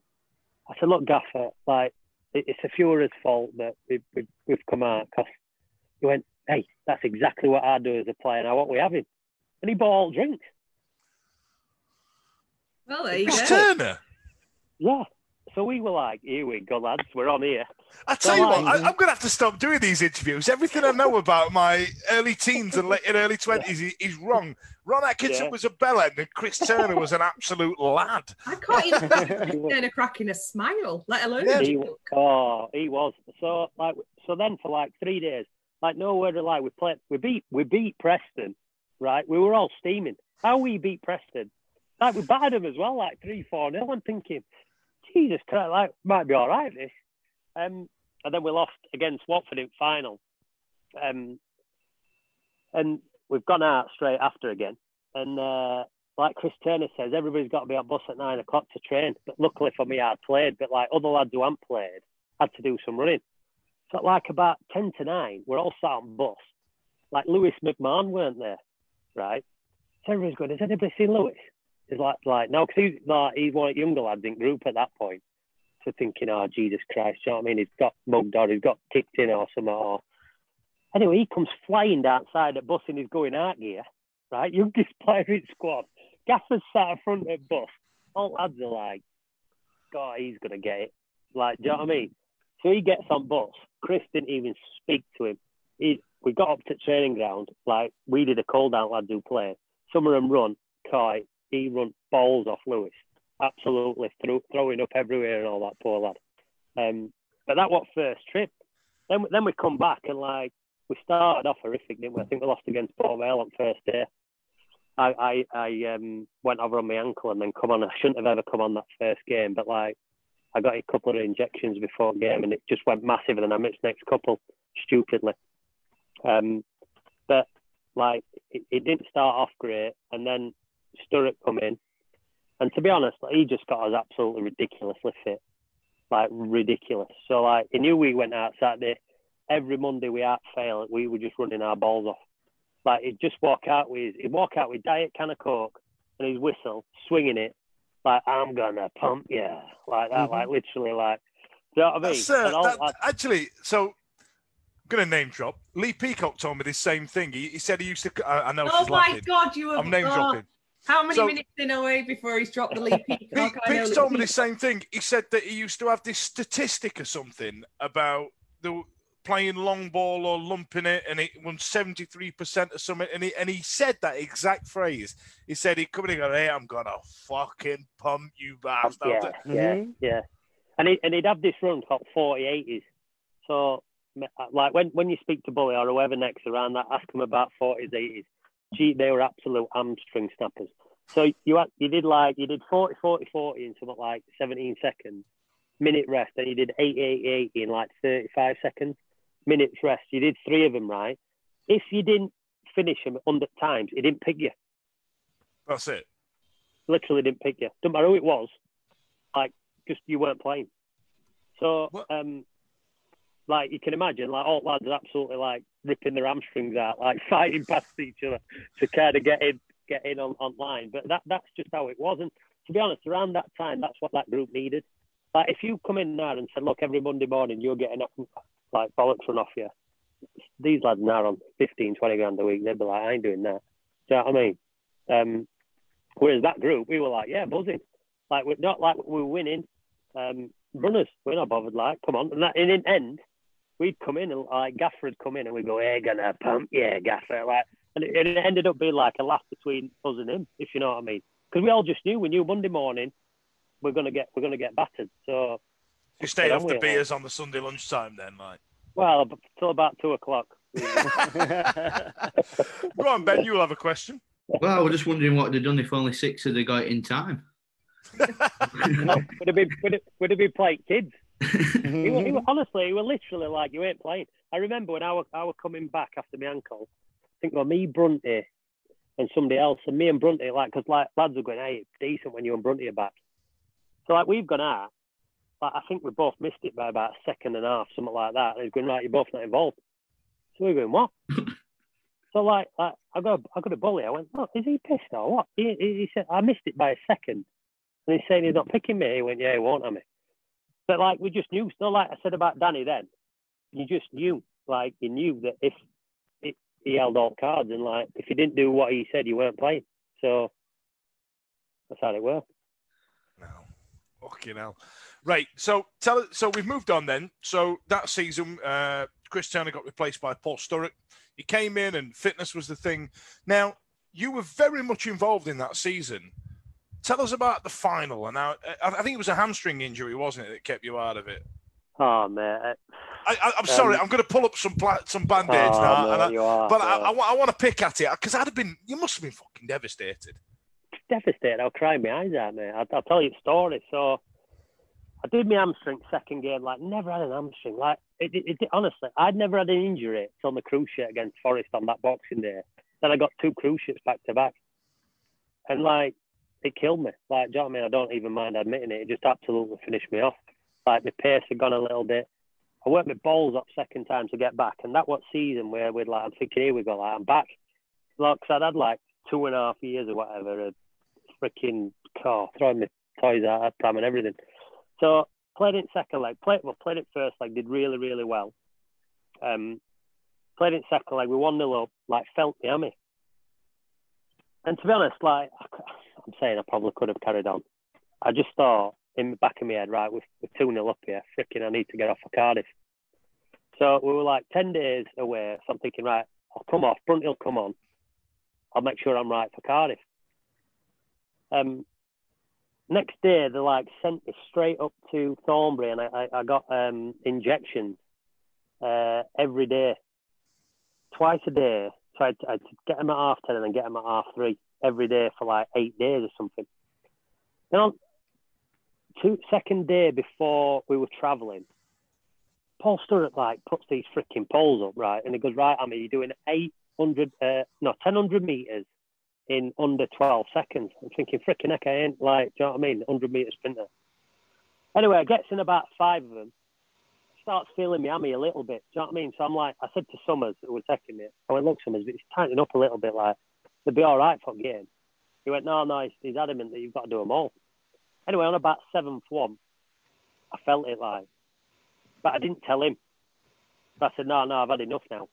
I said, look, Gaffer, like, it, it's the Fuhrer's fault that we, we, we've come out. Cause he went, hey, that's exactly what I do as a player. Now, what we have him. And he bought all drinks. Well, there you Chris go. Turner? Yeah. So we were like, here we go, lads. We're on here. I tell so you like, what, I, I'm going to have to stop doing these interviews. Everything I know about my early teens and late, early twenties yeah. is, is wrong. Ron Atkinson yeah. was a bellend and Chris Turner was an absolute lad. I can't even imagine Turner cracking a smile, let alone yeah. a joke. He, oh, he was. So like, so then for like three days, like nowhere to like, we played, we beat, we beat Preston, right? We were all steaming. How we beat Preston? Like we battered them as well, like three, four, nil. I'm thinking, Jesus Christ, like might be all right this. Um, and then we lost against Watford in final. Um, and we've gone out straight after again. And uh, like Chris Turner says, everybody's got to be on bus at nine o'clock to train. But luckily for me, I played. But like other lads who hadn't played had to do some running. So like about ten to nine, we're all sat on bus. Like Lewis McMahon weren't there, right? So everybody's going, has anybody seen Lewis? He's like, like no, because he's like, he's one of the younger lads in group at that point. So thinking, oh, Jesus Christ, do you know what I mean? He's got mugged or he's got kicked in or something. Or... Anyway, he comes flying outside at bus and he's going out here, right? Youngest player in squad. Gaffer's sat in front of bus. All lads are like, God, he's going to get it. Like, do you know what I mean? So he gets on bus. Chris didn't even speak to him. He, we got up to training ground. Like, we did a cold out, lads who play. Some of them run. Kai, he run balls off Lewis. Absolutely thro- throwing up everywhere and all that, poor lad. Um, but that was first trip. Then, then we come back and like we started off horrific, didn't we? I think we lost against Port Vale on first day. I I, I um, went over on my ankle and then come on. I shouldn't have ever come on that first game, but like I got a couple of injections before game and it just went massive. And then I missed the next couple stupidly. Um, but like it, it didn't start off great, and then Sturrock come in. And to be honest, like, he just got us absolutely ridiculously fit. Like, ridiculous. So, like, he knew we went out Saturday. Every Monday we out fail, we were just running our balls off. Like, he'd just walk out with, he'd walk out with Diet Can of Coke and his whistle, swinging it, like, I'm going to pump you. Like that, mm-hmm. like, literally, like, do you know what I mean? Uh, all, that, like, actually, so, I'm going to name drop. Lee Peacock told me this same thing. He, he said he used to, I, I know oh she's laughing. Oh, my God, you were... I'm name dropping. How many so, minutes in away before he's dropped the lead? Peaks Peaks told me the same thing. He said that he used to have this statistic or something about the playing long ball or lumping it, and it won seventy-three percent or something. And he, and he said that exact phrase. He said he'd come in and go, hey, I'm going to fucking pump you bastard. Yeah, yeah, yeah. And, he, and he'd have this run called forty eighties. So, like, when, when you speak to Bully or whoever next around that, ask him about forties, eighties. Gee, they were absolute hamstring snappers. So you had, you did like you did forty forty forty in something like seventeen seconds, minute rest, then you did eighty eighty eighty in like thirty-five seconds, minutes rest. You did three of them right. If you didn't finish them under times, it didn't pick you. That's it. Literally didn't pick you. Don't matter who it was, like just you weren't playing. So what? um Like, you can imagine, like, all lads are absolutely, like, ripping their hamstrings out, like, fighting past each other to kind of get in get in on, online. But that that's just how it was. And to be honest, around that time, that's what that group needed. Like, if you come in now and said, look, every Monday morning you're getting, up, like, bollocks run off you, these lads now on fifteen, twenty grand a week, they'd be like, I ain't doing that. Do you know what I mean? Um, whereas that group, we were like, yeah, buzzing. Like, we're not, like, we're winning. Um, runners, we're not bothered, like, come on. And, that, and in the end, we'd come in and like Gaffer would come in and we'd go, hey, gonna pump, yeah, Gaffer. Like, and it, it ended up being like a laugh between us and him, if you know what I mean. Because we all just knew, we knew Monday morning we're gonna get we're gonna get battered. So you stayed off the beers on the Sunday lunchtime then, like? Well, till about two o'clock. Go on, Ben, you'll have a question. Well, I was just wondering what they'd done if only six had they got it in time. No, would have been would have, would have been playing kids. he were, he were, honestly, he were literally like, you ain't playing. I remember when I were, I were coming back after my ankle, I think well, me, Brunty, and somebody else, and me and Brunty, like, because like, lads were going, hey, it's decent when you and Brunty are back. So, like, we've gone out, like, I think we both missed it by about a second and a half, something like that. And he's going, right, you're both not involved. So we're going, what? so, like, like I, got a, I got a bully. I went, look, is he pissed or what? He, he, he said, I missed it by a second. And he's saying he's not picking me. He went, yeah, he won't have me. But like we just knew, so like I said about Danny then, you just knew, like you knew that if it, he held all cards, and like if you didn't do what he said, you weren't playing. So that's how it worked. No, fucking hell. Right, so tell us. So we've moved on then. So that season, uh, Chris Turner got replaced by Paul Sturrock. He came in, and fitness was the thing. Now you were very much involved in that season. Tell us about the final. And now I think it was a hamstring injury, wasn't it, that kept you out of it? Oh man, I, I, I'm sorry. Um, I'm going to pull up some pla- some band-aids oh, now, man, and I, are, but I, I, I want to pick at it because I'd have been. You must have been fucking devastated. Devastated. I'll cry my eyes out, mate. I'll, I'll tell you the story. So. I did my hamstring second game, like never had an hamstring. Like it, it, it, honestly, I'd never had an injury till my cruciate against Forest on that Boxing Day. Then I got two cruciates back to back, and like it killed me. Like, do you know what I mean? I don't even mind admitting it. It just absolutely finished me off. Like my pace had gone a little bit. I worked my balls up second time to get back, and that was season where we'd like I'm thinking here we go, like I'm back. Like, cause I'd had like two and a half years or whatever of freaking car oh, throwing my toys out at time and everything. So played it second leg, played well, played it first leg, did really, really well. Um, played it second leg, we one nil up, like felt the hammy. And to be honest, like I'm saying, I probably could have carried on. I just thought in the back of my head, right, we're two nil up here, freaking I need to get off for Cardiff. So we were like ten days away, so I'm thinking, right, I'll come off, Brunty will come on, I'll make sure I'm right for Cardiff. Um. Next day, they like sent me straight up to Thornbury, and I, I, I got um, injections uh, every day, twice a day. So I would get them at half ten and then get them at half three every day for like eight days or something. Then on two second day before we were travelling, Paul Sturrock like puts these freaking poles up, right, and he goes, right, I mean, you're doing eight hundred, uh, no, ten hundred meters. In under twelve seconds. I'm thinking, frickin' heck, I ain't like, do you know what I mean? one hundred metre sprinter. Anyway, I gets in about five of them, starts feeling my hammy a little bit, do you know what I mean? So I'm like, I said to Summers, who was taking me, I went, look, Summers, it's tightening up a little bit, like, they'll be all right for a game. He went, no, no, he's, he's adamant that you've got to do them all. Anyway, on about seventh one, I felt it like, but I didn't tell him. So I said, no, no, I've had enough now.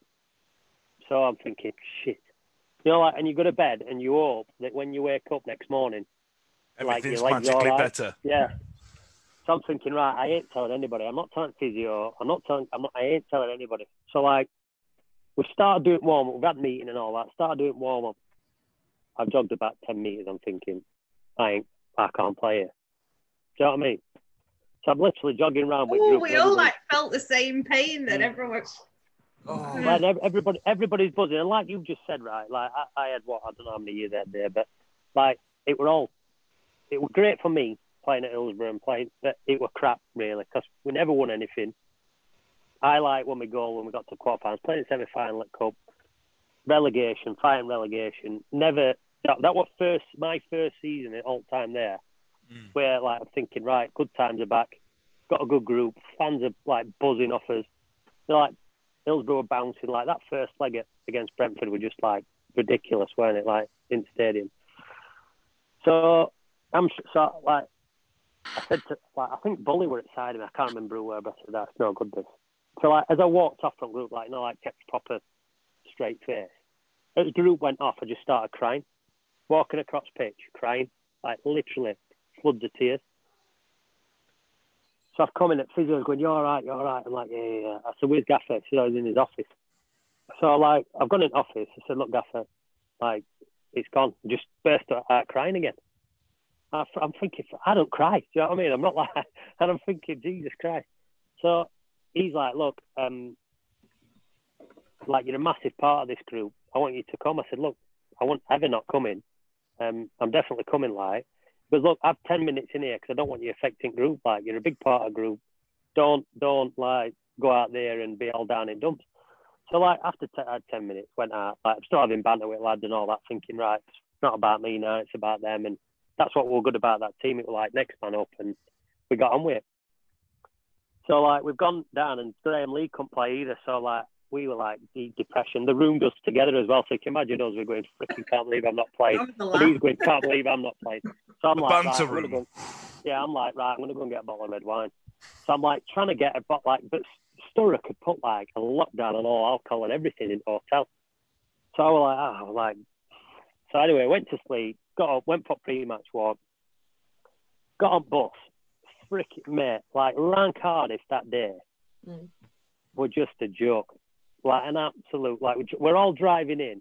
So I'm thinking, shit. You know, like, and you go to bed and you hope that when you wake up next morning, everything's like, magically right. better. Yeah. So I'm thinking, right, I ain't telling anybody. I'm not telling physio. I'm not telling. I'm not, I ain't telling anybody. So like, we started doing warm up. We've had meeting and all that. Started doing warm up. I've jogged about ten meters. I'm thinking, I ain't. I can't play here. Do you know what I mean? So I'm literally jogging around with. Oh, we all like felt the same pain that yeah. everyone. Oh. Like everybody, everybody's buzzing, and like you just said, right? Like I, I had what I don't know how many years that day, but like it were all, it were great for me playing at Hillsborough and playing, but it were crap really because we never won anything. I like when we go when we got to quarterfinals, playing semi final at Cup, relegation, fighting relegation. Never that, that was first my first season at all time there, mm. where like I'm thinking, right, good times are back, got a good group, fans are like buzzing off us, they're like. Hillsborough were bouncing like that first leg against Brentford were just like ridiculous, weren't it? Like in the stadium. So I'm so like I said to like I think Bully were outside of me. I can't remember who were, but I said that's no good. This. So like as I walked off from group, like no, I kept proper straight face. As the group went off, I just started crying, walking across pitch, crying like literally floods of tears. So I've come in at physio going, you're all right, you're all right. I'm like, yeah, yeah, yeah. I said, where's Gaffer? She was in his office. So like, I've gone in office. I said, look, Gaffer, like, it's gone. Just burst out crying again. I'm thinking, I don't cry. Do you know what I mean? I'm not like, and I'm thinking, Jesus Christ. So he's like, look, um, like, you're a massive part of this group. I want you to come. I said, look, I won't ever not come in. Um, I'm definitely coming, like. But look, I've ten minutes in here because I don't want you affecting group. Like you're a big part of group. Don't don't like go out there and be all down in dumps. So like after t- I had ten minutes, went out. Like I'm still having banter with lads and all that, thinking right, it's not about me now, it's about them, and that's what we're good about that team. It was like next man up, and we got on with it. So like we've gone down, and Graham Lee couldn't play either. So like we were like deep depression. The room does together as well. So you can imagine us. We're going freaking can't believe I'm not playing. And he's going can't believe I'm not playing. So I'm the like, right, I'm gonna go, yeah, I'm like, right, I'm going to go and get a bottle of red wine. So I'm like trying to get a bot like, but Sturrock could put like a lockdown on all alcohol and everything in the hotel. So I was like, oh, I was like, so anyway, went to sleep, got up, went for pre-match walk, got on bus, frickin' mate, like round Cardiff that day, mm. were just a joke, like an absolute, like we're all driving in.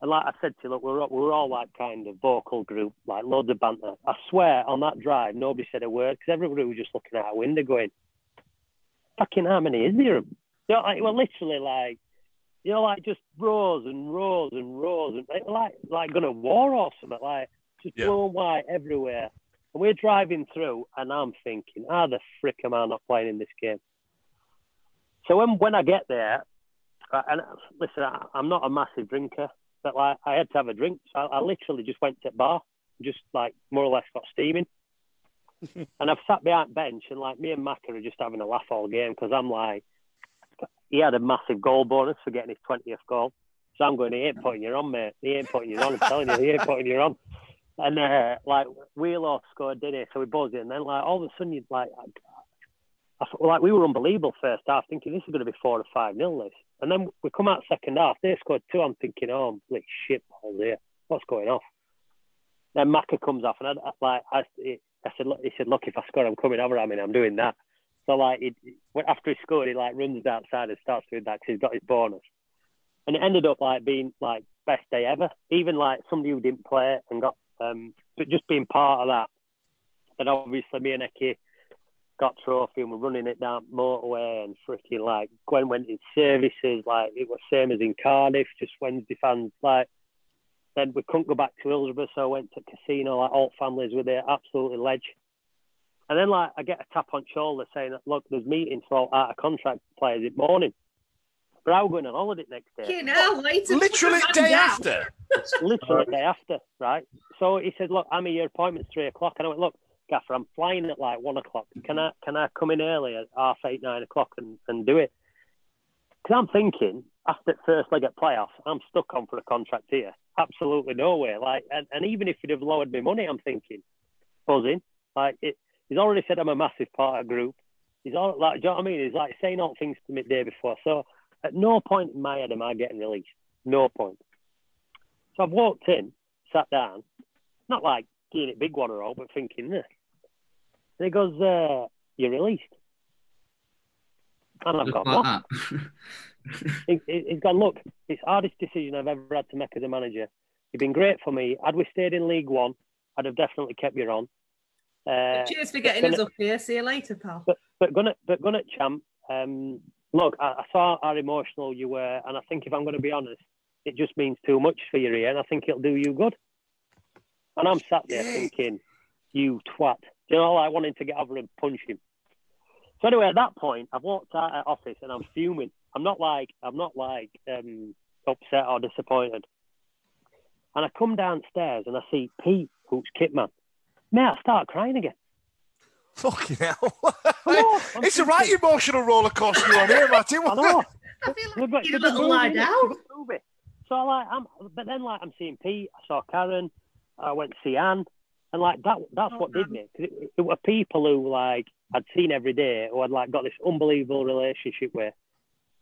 And like I said to you, look, we're, we're all like kind of vocal group, like loads of banter. I swear on that drive, nobody said a word because everybody was just looking out a window going, fucking how many is there? You know, like, we're literally like, you know, like just rows and rows and rows and like, like going to war or something, like just yeah. blowing white everywhere. And we're driving through and I'm thinking, how the frick am I not playing in this game? So when, when I get there, and listen, I, I'm not a massive drinker. But like I had to have a drink, so I, I literally just went to the bar, just like more or less got steaming. And I've sat behind the bench, and like me and Maka are just having a laugh all game because I'm like, he had a massive goal bonus for getting his twentieth goal, so I'm going, he ain't putting you on, mate. He ain't putting you on. I'm telling you, he ain't putting you on. And uh, like Wheelock scored, didn't he? So we buzzed it, and then like all of a sudden you'd like, I, I, like we were unbelievable first half, thinking this is going to be four or five nil this. And then we come out second half, they scored two. I'm thinking, oh, holy shit, balls here. What's going on? Then Maka comes off, and I, like, I, I said, look, he said, look, if I score, I'm coming over. I mean, I'm doing that. So, like, he, after he scored, he, like, runs outside and starts doing that because he's got his bonus. And it ended up, like, being, like, best day ever. Even, like, somebody who didn't play and got, um, but just being part of that. And obviously, me and Ecky got trophy and we're running it down motorway and freaking like Gwen went in services, like it was same as in Cardiff, just Wednesday fans. Like then we couldn't go back to Hillsborough, so I went to casino, like all families were there, absolutely ledge. And then like I get a tap on shoulder saying, look, there's meetings for all out of contract players in the morning. But I was going on holiday next day. You know, literally day after. Literally day after, right? So he said, look, I'm at your appointment's three o'clock and I went, look, Gaffer, I'm flying at like one o'clock. Can I can I come in early at half eight, nine o'clock and, and do it? Because I'm thinking, after first leg at playoffs, I'm stuck on for a contract here. Absolutely nowhere. Like, and, and even if you'd have lowered me money, I'm thinking, buzzing. Like, it, he's already said I'm a massive part of the group. He's all like, do you know what I mean? He's like saying all things to me the day before. So at no point in my head am I getting released. No point. So I've walked in, sat down, not like doing it big one or all, but thinking this. And he goes, uh, you're released. And I've gone, what? he, he's gone, look, it's the hardest decision I've ever had to make as a manager. You've been great for me. Had we stayed in League One, I'd have definitely kept you on. Uh, Cheers for getting us up here. See you later, pal. But, but going but gonna champ, um, look, I, I saw how emotional you were, and I think if I'm going to be honest, it just means too much for you here, and I think it'll do you good. And I'm sat there thinking, you twat. You know, I wanted to get over and punch him. So anyway, at that point, I've walked out of office and I'm fuming. I'm not like, I'm not like um, upset or disappointed. And I come downstairs and I see Pete, who's Kitman. Now I start crying again. Fucking hell. Know, it's a right emotional roller coaster on here, Matty. I know. I feel like you're a little lie down. So like, I'm, but then like I'm seeing Pete, I saw Karen, I went to see Anne. And, like, that that's oh, what did me. Cause it, it were people who, like, I'd seen every day who I'd, like, got this unbelievable relationship with.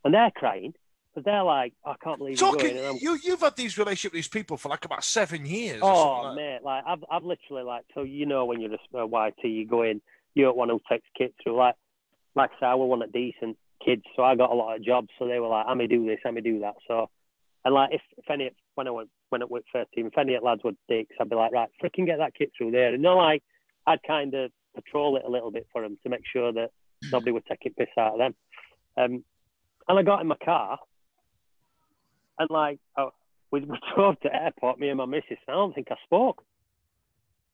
And they're crying because they're like, I can't believe Talking, you're going. You, you've had these relationships with these people for, like, about seven years. Oh, like. mate. Like, I've I've literally, like, so you know when you're a Y T, you go in, you're one who takes kids through. Like, like I said, I were one of decent kids, so I got a lot of jobs. So they were like, I'm going to do this, I'm going to do that. So, and, like, if, if any, when I went, when it went first team, if any of the lads were dicks, I'd be like, right, freaking get that kid through there. And no, like, I'd kind of patrol it a little bit for them to make sure that nobody would take a piss out of them. Um, and I got in my car and, like, I, we, we drove to the airport, me and my missus, and I don't think I spoke.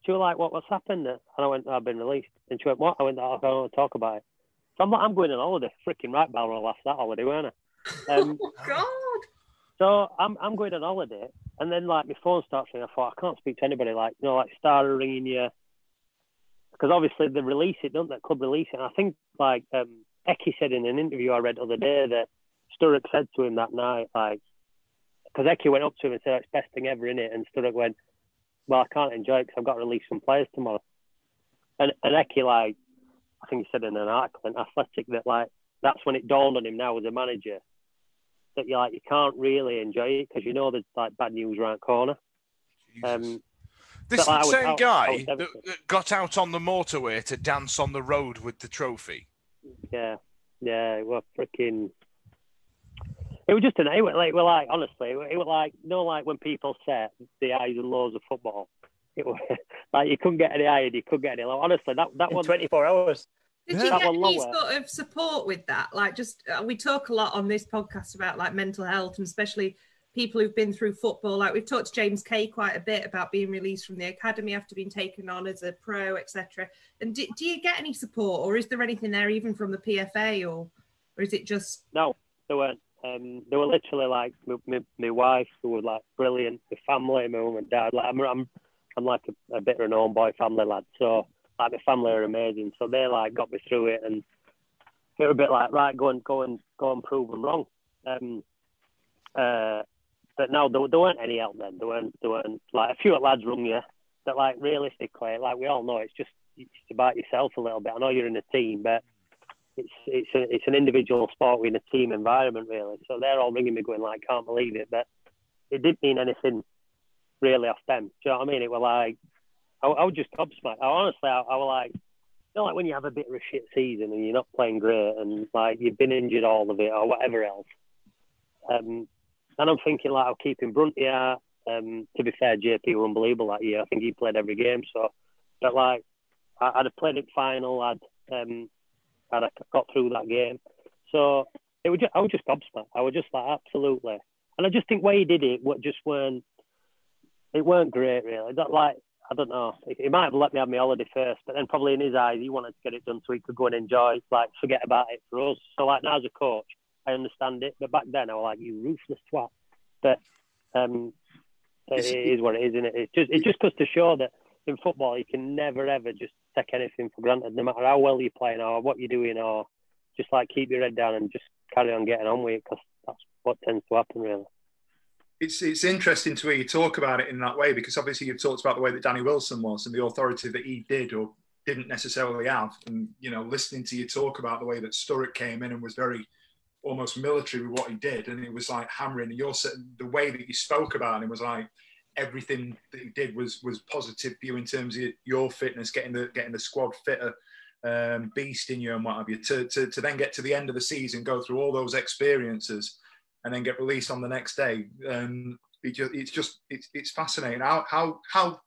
She was like, what, what's happened? And I went, I've been released. And she went, what? I went, I don't want to talk about it. So I'm like, I'm going on holiday. Freaking right, Balmoral last that holiday, weren't I? Um, oh, God. So I'm I'm going on holiday, and then like my phone starts ringing. I thought I can't speak to anybody. Like you know, like Star ringing you, because obviously they release it, don't they? Club release it. And I think like um, Ecky said in an interview I read the other day that Sturrock said to him that night, like, because Ecky went up to him and said it's best thing ever in it, and Sturrock went, well I can't enjoy it because I've got to release some players tomorrow. And and Ecky like I think he said in an article in Athletic that like that's when it dawned on him now as a manager that you like you can't really enjoy it because you know there's like bad news around the corner. Um, this like, same was, guy was that got out on the motorway to dance on the road with the trophy. Yeah, yeah, it was freaking. It was just an. It was like, we're like honestly, it was like you know, like when people set the highs and lows of football. It was like you couldn't get any higher, you couldn't get any lower. Honestly, that that was twenty-four hours. Did you get any sort of support with that? Like, just uh, we talk a lot on this podcast about like mental health and especially people who've been through football. Like we've talked to James Kay quite a bit about being released from the academy after being taken on as a pro, et cetera. And do, do you get any support, or is there anything there even from the P F A, or or is it just no? There weren't. Um, they were literally like my, my, my wife, who were like brilliant. My family, my mum and dad. Like I'm, I'm, I'm like a, a bit of an own boy family lad, so. Like, my family are amazing. So they, like, got me through it. And they were a bit like, right, go and, go and, go and prove them wrong. Um, uh, but, no, there, there weren't any help then. There weren't, there weren't, like, a few lads rung you. But, like, realistically, like, we all know it's just it's about yourself a little bit. I know you're in a team, but it's it's a, it's an individual sport within a team environment, really. So they're all ringing me going, like, can't believe it. But it didn't mean anything really off them. Do you know what I mean? It was like... I, I would just gobsmacked. I honestly, I, I was like, you know, like when you have a bit of a shit season and you're not playing great and like you've been injured all of it or whatever else. Um, and I'm thinking like, I'll keep him Brunty out. Um, to be fair, J P were unbelievable that year. I think he played every game. So, but like, I, I'd have played it final. I'd, um, I'd have got through that game. So it would. Just, I was just gobsmacked. I was just like, absolutely. And I just think way he did it, what just weren't. It weren't great really. That like. I don't know. He might have let me have my holiday first, but then probably in his eyes, he wanted to get it done so he could go and enjoy, like, forget about it for us. So, like, now as a coach, I understand it. But back then, I was like, you ruthless twat. But um, it is what it is, isn't it? It just, it just goes to show that in football, you can never, ever just take anything for granted, no matter how well you're playing or what you're doing or just, like, keep your head down and just carry on getting on with it because that's what tends to happen, really. It's it's interesting to hear you talk about it in that way because obviously you've talked about the way that Danny Wilson was and the authority that he did or didn't necessarily have. And, you know, listening to you talk about the way that Sturrock came in and was very almost military with what he did and it was like hammering. And you're, the way that you spoke about him was like everything that he did was was positive for you in terms of your fitness, getting the getting the squad fitter, um, beast in you and what have you, to, to, to then get to the end of the season, go through all those experiences and then get released on the next day. Um, it just, it's just, it's, it's fascinating. How, how, how,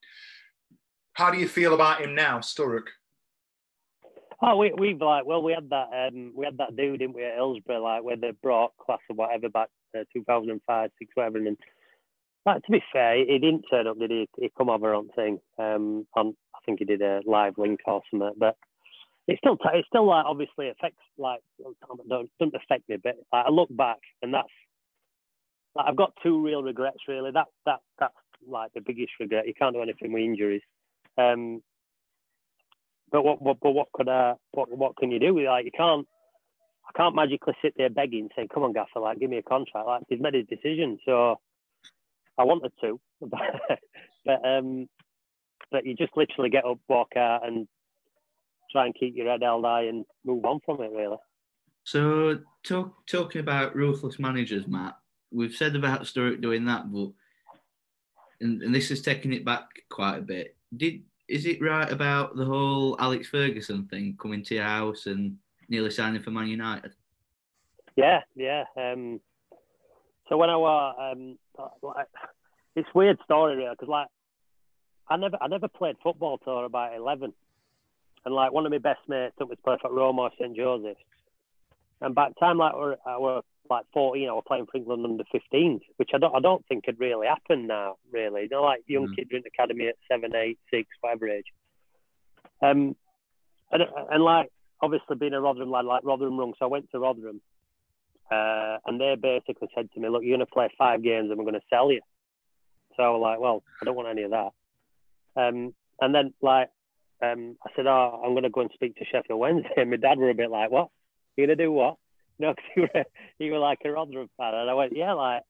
how do you feel about him now, Sturrock? Oh, we, we've like, well, we had that, um, we had that dude, didn't we, at Hillsborough, like where they brought class or whatever back uh, two thousand five, six, whatever. And like, to be fair, he didn't turn up, did he? He come over on thing. Um, on I think he did a live link or something, but. It's still, t- it's still like obviously affects like don't doesn't affect me, but like, I look back and that's like, I've got two real regrets really. That that that's like the biggest regret. You can't do anything with injuries. Um, but what what but what could uh what what can you do? Like you can't I can't magically sit there begging saying come on Gaffer like give me a contract. Like he's made his decision, so I wanted to, but but, um, but you just literally get up, walk out, and try and keep your head held high and move on from it, really. So, talk, talking about ruthless managers, Matt, we've said about Sturrock doing that, but and, and this is taking it back quite a bit. Did is it right about the whole Alex Ferguson thing coming to your house and nearly signing for Man United? Yeah, yeah. Um, so when I was, um, like, it's a weird story, really, because like I never, I never played football till I was about eleven. And, like, one of my best mates took me to play for Roma or Saint Joseph's. And by the time, like, I was, like, fourteen, I was playing for England under fifteens, which I don't I don't think had really happened now, really. You know, like, young mm. kids in the academy at seven, eight, six, whatever age. Um, and, and, like, obviously being a Rotherham lad, like, Rotherham rung. So I went to Rotherham. Uh, and they basically said to me, look, you're going to play five games and we're going to sell you. So I was like, well, I don't want any of that. Um, and then, like... Um, I said, oh, I'm going to go and speak to Sheffield Wednesday. And my dad were a bit like, what? You're going to do what? You know, because he, he were like a Rotherham fan. And I went, yeah, like...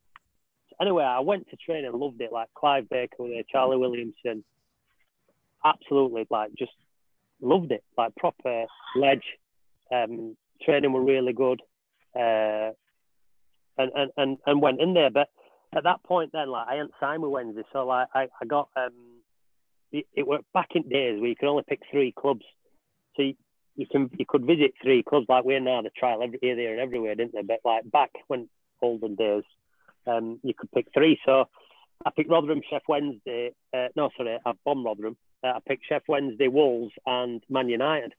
Anyway, I went to train and loved it. Like, Clive Baker, Charlie Williamson. Absolutely, like, just loved it. Like proper ledge. Um, training were really good. Uh, and, and, and, and went in there. But at that point then, like I hadn't signed with Wednesday. So like I, I got, um, it, it worked back in days where you could only pick three clubs. So you, you can you could visit three clubs. Like we're now the trial every, here, there and everywhere, didn't they? But like back when olden days, um, you could pick three. So I picked Rotherham, Sheffield Wednesday. Uh, no, sorry, I bombed Rotherham. Uh, I picked Sheffield Wednesday, Wolves, and Man United.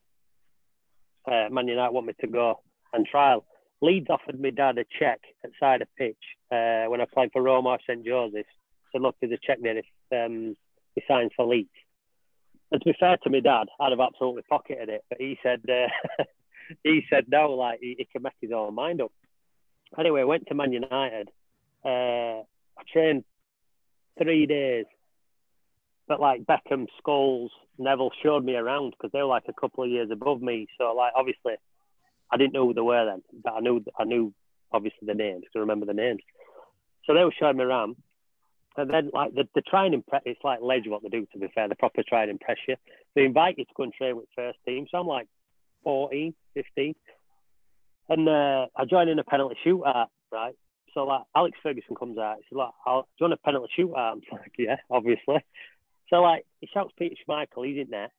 Uh, Man United want me to go and trial. Leeds offered me dad a cheque at side of pitch uh, when I played for Roma or St Joseph's. So look, there's a cheque there if um, he signs for Leeds. And to be fair to my dad, I'd have absolutely pocketed it. But he said, uh, he said no, like he, he can make his own mind up. Anyway, I went to Man United. Uh, I trained three days. But like Beckham, Scholes, Neville showed me around because they were like a couple of years above me. So like obviously, I didn't know who they were then, but I knew I knew obviously the names because I remember the names. So they were showing me around, and then like the the trying and press, it's like ledge what they do. To be fair, the proper trying and pressure. They invite you to go and train with first team. So I'm like fourteen, fifteen, and uh, I join in a penalty shootout, right? So like Alex Ferguson comes out. He says, "Look, I'll, do you want a penalty shootout?" I'm like, "Yeah, obviously." So like he shouts Peter Schmeichel, he's in there,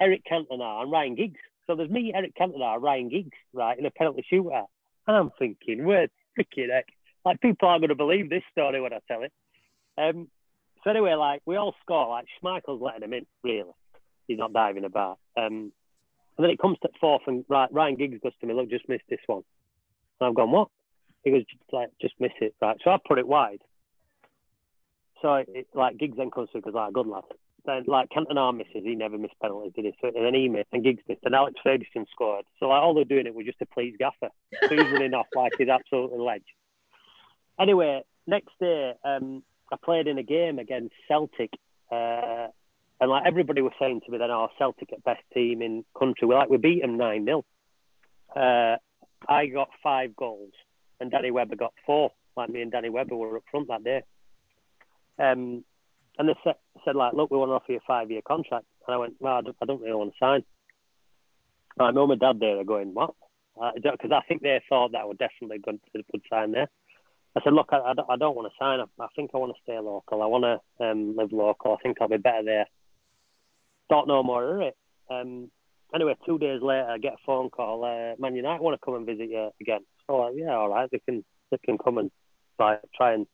Eric Cantona and Ryan Giggs. So there's me, Eric Cantona, Ryan Giggs, right, in a penalty shootout. And I'm thinking, where freaking heck? Like, people aren't going to believe this story when I tell it. Um, so anyway, like, we all score. Like, Schmeichel's letting him in, really. He's not diving about. Um, and then it comes to fourth, and right, Ryan Giggs goes to me, look, just missed this one. And I've gone, what? He goes, just, like, just miss it, right? So I put it wide. So, it, like, Giggs then comes through because, like, good lad. Then, like, Cantona misses. He never missed penalties, did he? So, and then he missed, and Giggs missed, and Alex Ferguson scored. So, like, all they're doing it was just to please Gaffer. So he's running off like he's absolutely ledge. Anyway, next day, um, I played in a game against Celtic. Uh, and, like, everybody was saying to me then, oh, Celtic at best team in country. We, like, we beat them nine nil. Uh, I got five goals, and Danny Webber got four. Like, me and Danny Webber were up front that day. Um, and they said, said, like, look, we want to offer you a five-year contract. And I went, no, I don't, I don't really want to sign. My mum and dad there are going, what? Because uh, I think they thought that I would definitely go to the sign there. I said, look, I, I, don't, I don't want to sign. I, I think I want to stay local. I want to um, live local. I think I'll be better there. Don't know more of it. Um, anyway, two days later, I get a phone call. Uh, Man United want to come and visit you again. So, like, yeah, all right, they can, they can come and like, try and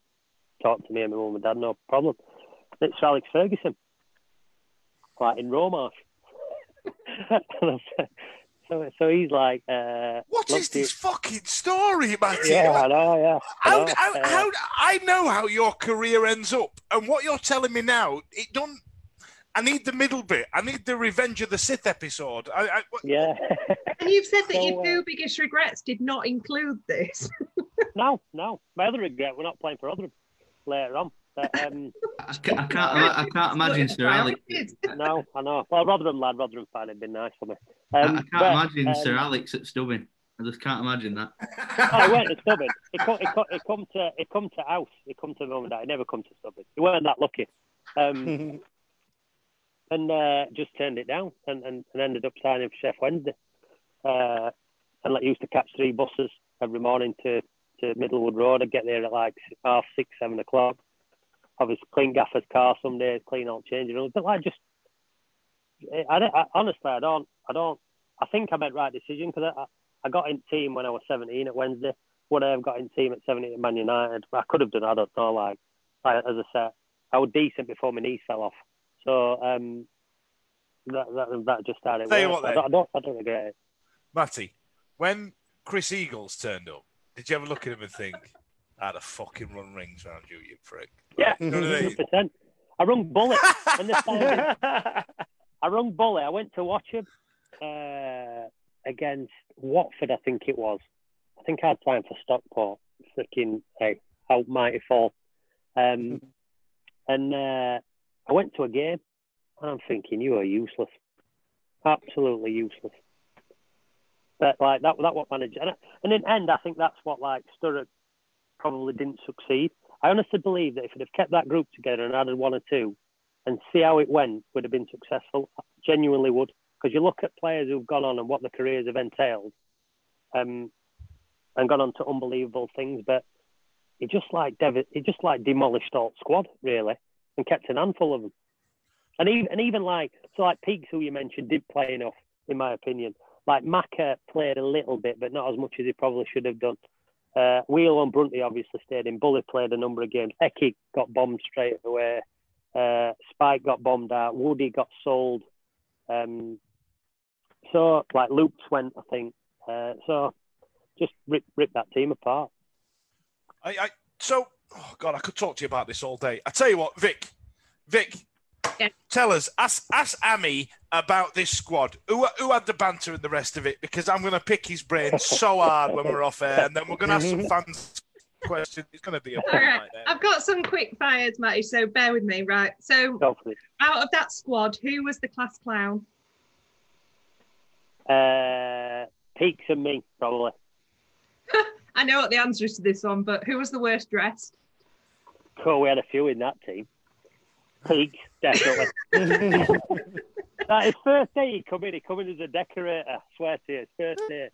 talk to me and my mum and dad, no problem. It's Alex Ferguson, like in Romarsh. so, so he's like, uh, what is this you... fucking story, Matty? Yeah, I know, yeah. I how, know. How, uh, how, I know how your career ends up, and what you're telling me now, it don't. I need the middle bit. I need the Revenge of the Sith episode. I, I, what... Yeah. And you've said that so, your two uh, biggest regrets did not include this. no, no. My other regret, we're not playing for Rotherham later on. But, um, I can't, I can't, I can't imagine Sir Alex. No, I know. Well, Rotherham lad, Rotherham fan, it'd been nice for me. Um, I, I can't but, imagine um, Sir Alex at Stubbin. I just can't imagine that. No, he went to Stubbin. He come, he come, he come to, he come to house. He come to mum and dad. He never come to Stubbin. He weren't that lucky, um, and uh, just turned it down and, and, and ended up signing for Chef Wednesday. Uh, and like used to catch three buses every morning to to Middlewood Road. I'd get there at like half six, seven o'clock. Obviously, clean Gaffer's car some days, clean all changing rooms. But like, just I, I honestly, I don't, I don't. I think I made the right decision because I, I got in team when I was seventeen at Wednesday. Would I have got in team at seventeen at Man United? I could have done. I don't know. Like, like as I said, I was decent before my knees fell off. So um, that, that that just started. Tell you what, then. I don't, I don't, I don't regret it. Matty, when Chris Eagles turned up, did you ever look at him and think, I'd have fucking run rings around you, you prick? Yeah, one hundred percent. I rung Bully. When they signed I rung Bully. I went to watch him uh, against Watford, I think it was. I think I'd planned for Stockport. Freaking, hey, how might it fall? Um, and uh, I went to a game, and I'm thinking, you are useless. Absolutely useless. But, like, that that what managed. And, and in the end, I think that's what, like, Sturrock probably didn't succeed. I honestly believe that if it had kept that group together and added one or two and see how it went, would have been successful. I genuinely would. because you look at players who've gone on and what their careers have entailed, um, and gone on to unbelievable things, but he just like dev- he just like demolished the squad really and kept an handful of them. And even and even like so like Peaks, who you mentioned, did play enough in my opinion. Like Maka played a little bit, but not as much as he probably should have done. Uh, Wheel and Brunty obviously stayed in. Bully played a number of games. Ecky got bombed straight away. Uh, Spike got bombed out. Woody got sold. Um, so, like, Luke's went, I think. Uh, so, just rip rip that team apart. I, I So, oh, God, I could talk to you about this all day. I tell you what, Vic, Vic, yeah. tell us, ask, ask Amy about this squad. Who who had the banter and the rest of it? Because I'm going to pick his brain so hard when we're off air, and then we're going to ask some fans questions. It's going to be a point right. right there. I've got some quick fires, Matty, so bear with me, right? So, Hopefully. out of that squad, who was the class clown? Uh, Peaks and me, probably. I know what the answer is to this one, but who was the worst dressed? Cool, we had a few in that team. Peaks, definitely. Like his first day he come in, he come in as a decorator, I swear to you, his first day.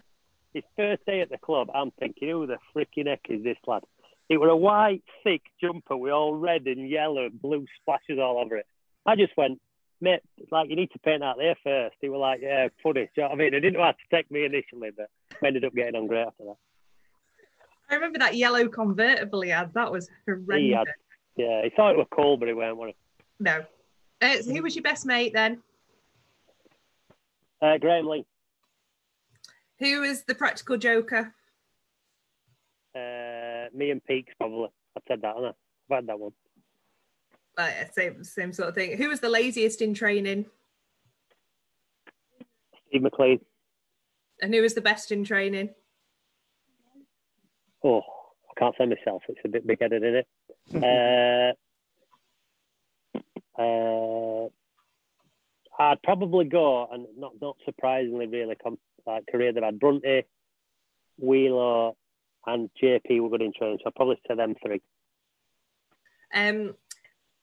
His first day at the club, I'm thinking, who the freaking heck is this lad? It was a white, thick jumper with all red and yellow and blue splashes all over it. I just went, mate, like, you need to paint out there first. He was like, yeah, funny. Do you know what I mean? They didn't know how to take me initially, but I ended up getting on great after that. I remember that yellow convertible he had. That was horrendous. He had, yeah, he thought it was cool, but it weren't, was it? No. Uh, so who was your best mate then? Uh, Graham Lee. Who is the practical joker? Uh, me and Peaks, probably. I've said that, haven't I? I've had that one. Uh, same, same sort of thing. Who was the laziest in training? Steve McLean. And who was the best in training? Oh, I can't say myself. It's a bit big-headed, isn't it? uh, uh, I'd probably go, and not not surprisingly, really, com- like career they've had. Brunty, Wheeler, and J P were good in training, so I'd probably say them three. Um,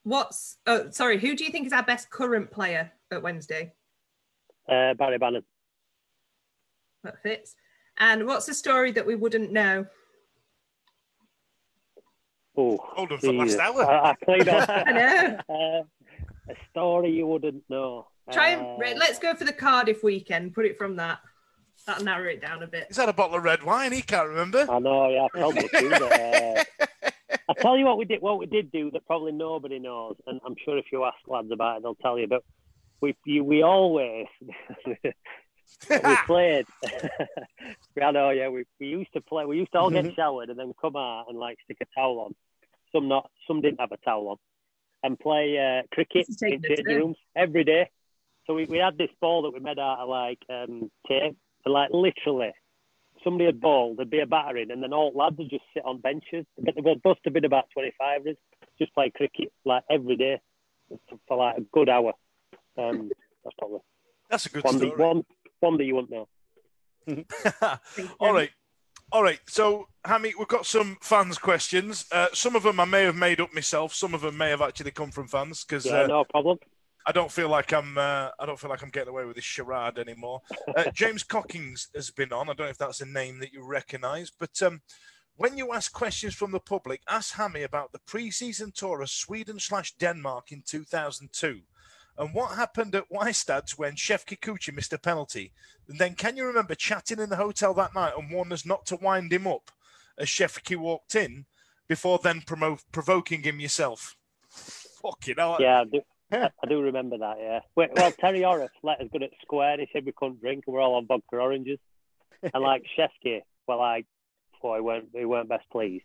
what's? Oh, sorry. Who do you think is our best current player at Wednesday? Uh, Barry Bannon. That fits. And what's a story that we wouldn't know? Oh, hold on for last hour. I, I played on. I know. Uh, a story you wouldn't know. Try and uh, let's go for the Cardiff weekend. Put it from that. That'll narrow it down a bit. He's had a bottle of red wine. He can't remember. I know. Yeah, I probably do. But, uh, I tell you what we did. What we did do that probably nobody knows, and I'm sure if you ask lads about it, they'll tell you. But we you, we always we played. I know. Yeah, we we used to play. We used to all get showered and then come out and like stick a towel on. Some not. Some didn't have a towel on, and play uh, cricket in changing rooms every day. So we, we had this ball that we made out of like um, tape, and like literally, somebody had balled, there'd be a battering, and then all lads would just sit on benches. But there must have been about twenty-five of us just play cricket like every day for like a good hour. Um, that's probably that's a good one story. Day, one one that you won't know. All right. All right, so, Hammy, we've got some fans' questions. Uh, some of them I may have made up myself. Some of them may have actually come from fans because yeah, uh, no problem. I don't feel like I'm. Uh, I don't feel like I'm getting away with this charade anymore. Uh, James Cockings has been on. I don't know if that's a name that you recognise, but um, when you ask questions from the public, ask Hammy about the pre-season tour of Sweden slash Denmark in two thousand two. And what happened at Wystad's when Shefki Kuqi missed a penalty? And then can you remember chatting in the hotel that night and warned us not to wind him up as Shefki walked in before then promo- provoking him yourself? Fucking hell. Yeah, I do, yeah. I do remember that, yeah. Wait, well, Terry Orriff let us go at square. He said we couldn't drink and we're all on vodka oranges. And like Shefki, well, I well, he weren't, he weren't best pleased.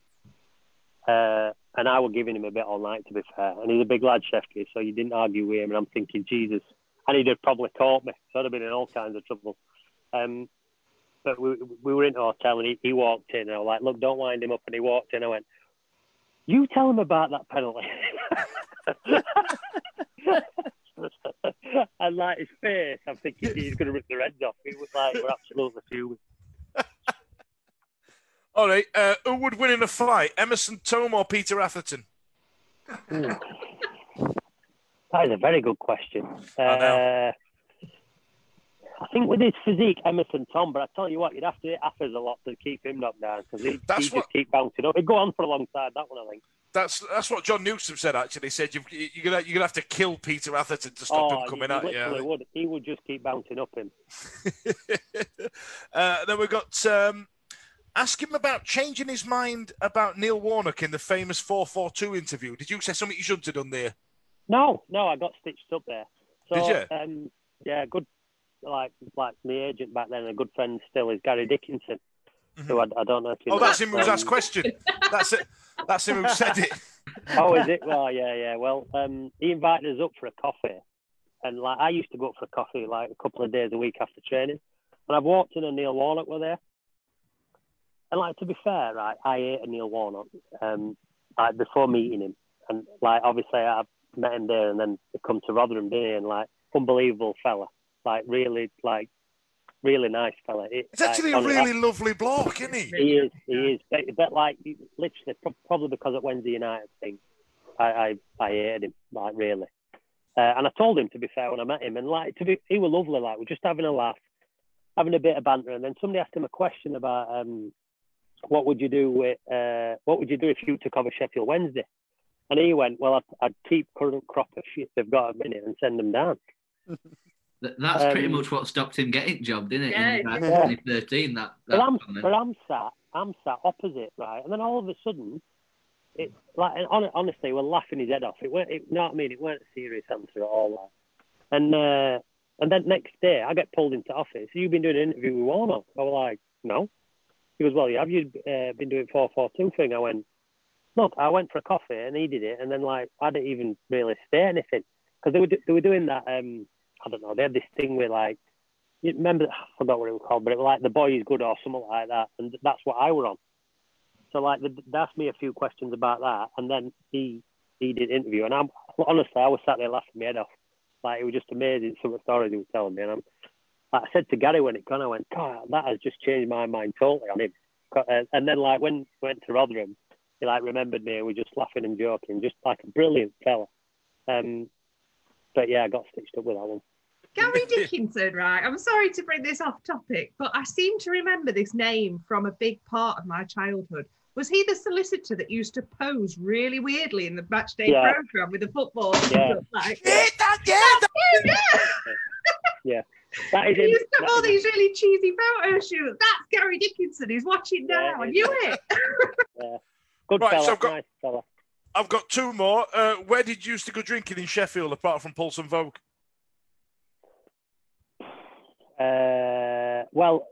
Uh, and I was giving him a bit all night, to be fair. And he's a big lad, Shefki, so you didn't argue with him. And I'm thinking, Jesus. And he'd have probably caught me, so I'd have been in all kinds of trouble. Um, but we we were in the hotel, and he, he walked in, and I was like, look, don't wind him up. And he walked in, I went, you tell him about that penalty. And like his face, I'm thinking, he's going to rip the heads off. He was like, we're absolutely fuming. All right, uh, who would win in a fight, Emerson Thome or Peter Atherton? Mm. That is a very good question. Uh, I think with his physique, Emerson Thome, but I tell you what, you'd have to hit Affers a lot to keep him knocked down, because he'd, he'd what... just keep bouncing up. He'd go on for a long time, that one, I think. That's that's what John Newsom said, actually. He said, you've, you're going you're gonna to have to kill Peter Atherton to stop oh, him coming at you. Yeah. Would. He would just keep bouncing up him. uh, then we've got... Um... Ask him about changing his mind about Neil Warnock in the famous four four two interview. Did you say something you shouldn't have done there? No, no, I got stitched up there. So, did you? Um, yeah, good, like, like my agent back then, a good friend still is Gary Dickinson, mm-hmm. who I, I don't know if you oh, know. Oh, that's him who's asked question. That's it. That's him who said it. Oh, is it? Well, yeah, yeah. Well, um, he invited us up for a coffee. And like I used to go up for coffee like a couple of days a week after training. And I've walked in and Neil Warnock were there. And, like, to be fair, right, I hated Neil Warnock um, like, before meeting him. And, like, obviously, I met him there and then come to Rotherham Day and, like, unbelievable fella. Like, really, like, really nice fella. It, it's actually like, a really like, lovely bloke, isn't he? He is, he is. But, but like, literally, probably because of Wednesday United thing, I, I, I hated him, like, really. Uh, and I told him, to be fair, when I met him. And, like, to be, he was lovely, like, we're just having a laugh, having a bit of banter. And then somebody asked him a question about... Um, what would you do with, uh, what would you do if you took over Sheffield Wednesday? And he went, well, I'd, I'd keep current crop of shit they've got a minute and send them down. That's um, pretty much what stopped him getting the job, didn't it? Yeah, in yeah. twenty thirteen, that. that but, I'm, but I'm sat, I'm sat opposite, right? And then all of a sudden, it like and honestly, we're laughing his head off. It weren't, it, you know what I mean? It weren't a serious answer at all. Like. And uh, and then next day, I get pulled into office. You've been doing an interview with Warnock. I was like, no. He goes, well, have you uh, been doing four four two thing? I went, look, I went for a coffee and he did it. And then, like, I didn't even really say anything. Because they were, they were doing that, um, I don't know, they had this thing where, like, you remember, I forgot what it was called, but it was like The Boy Is Good or something like that. And that's what I were on. So, like, they, they asked me a few questions about that. And then he he did an interview. And I'm honestly, I was sat there laughing my head off. Like, it was just amazing some of the stories he was telling me. And I'm... I said to Gary when it gone, I went, God, that has just changed my mind totally on him. And then, like, when we went to Rotherham, he, like, remembered me and we were just laughing and joking. Just, like, a brilliant fella. Um, but, yeah, I got stitched up with that one. Gary Dickinson, right? I'm sorry to bring this off topic, but I seem to remember this name from a big part of my childhood. Was he the solicitor that used to pose really weirdly in the matchday yeah. programme with the football? Yeah. Like, yeah, that, yeah, that, yeah. yeah. That is he used to have all these really cheesy photo shoots. That's Gary Dickinson. He's watching now. Yeah, I knew it. yeah. Good right, fella. So I've got, nice fella. I've got two more. Uh, where did you used to go drinking in Sheffield, apart from Pulse and Vogue? Uh, well,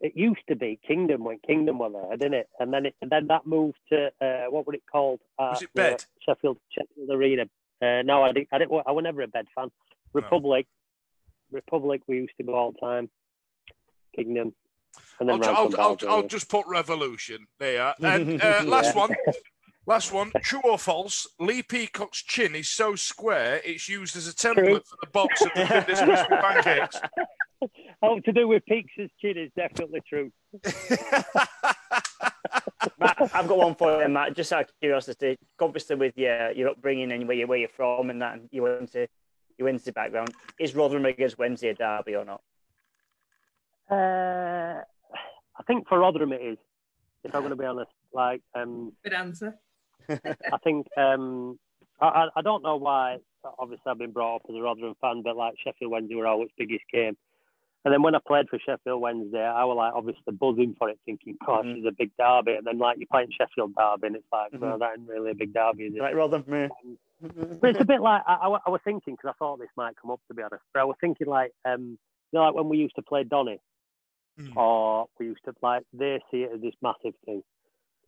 it used to be Kingdom when Kingdom were there, didn't it? And then it, and then that moved to uh, what were it called? Uh, was it Bed? Uh, Sheffield Sheffield Arena. Uh, no, I didn't. I didn't. I was never a Bed fan. Republic. No. Republic, we used to go all the time. Kingdom. And then I'll, ju- I'll, I'll, I'll just put Revolution there. And uh, last yeah. one, last one. True or false? Lee Peacock's chin is so square it's used as a template True. for the box of the goodness Christmas pancakes. Oh, to do with Peaks's chin is definitely true. Matt, I've got one for you, Matt. Just out of curiosity, obviously with your your upbringing and where you where you're from and that, and you went to. Your Wednesday background, is Rotherham against Wednesday a derby or not? Uh, I think for Rotherham it is, if I'm going to be honest. Like, um, good answer. I think, um, I, I don't know why, obviously I've been brought up as a Rotherham fan, but like Sheffield Wednesday were always biggest game. And then when I played for Sheffield Wednesday, I was like obviously buzzing for it, thinking, gosh, mm-hmm. it's a big derby. And then like you're playing Sheffield derby and it's like, mm-hmm. no, that ain't really a big derby, is it? Like Rotherham for me. Um, but it's a bit like I, I, I was thinking because I thought this might come up to be honest. But I was thinking like, um, you know, like when we used to play Donny, mm. or we used to like they see it as this massive thing.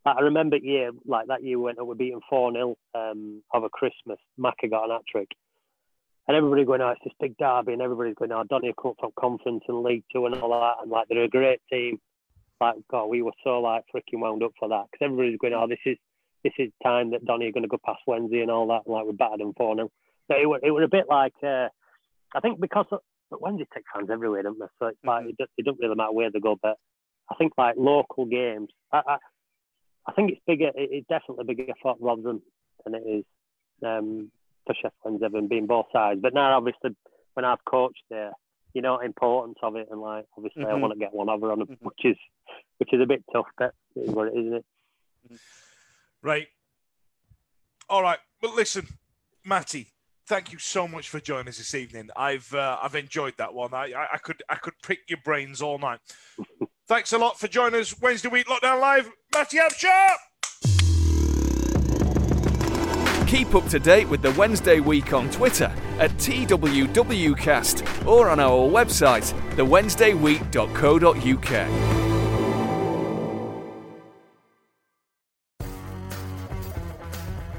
Like, I remember year like that year we went up, we beaten four nil um, over Christmas. Maka got an hat trick, and everybody going, "Oh, it's this big derby," and everybody's going, "Oh, Donny have come from Conference and League Two and all that," and like they're a great team. Like God, we were so like freaking wound up for that because everybody's going, "Oh, this is." This is time that Donny are going to go past Wednesday and all that. Like, we battered them for now. So it was, it was a bit like, uh, I think because of, but Wednesday take fans everywhere, don't they? So it's mm-hmm. like, it doesn't, it doesn't really matter where they go. But I think, like, local games, I I, I think it's bigger, it, it's definitely bigger for Rotherham than it is um, for Sheffield Wednesday and being both sides. But now, obviously, when I've coached there, you know, importance of it. And like, obviously, mm-hmm. I want to get one over on him, mm-hmm. which is which is a bit tough, but it is what it is, isn't it? Right. All right. Well, listen, Matty, thank you so much for joining us this evening. I've uh, I've enjoyed that one. I, I I could I could pick your brains all night. Thanks a lot for joining us Wednesday week Lockdown Live. Matty Hamshaw. Keep up to date with the Wednesday Week on Twitter at T W W cast or on our website, the wednesday week dot co dot U K.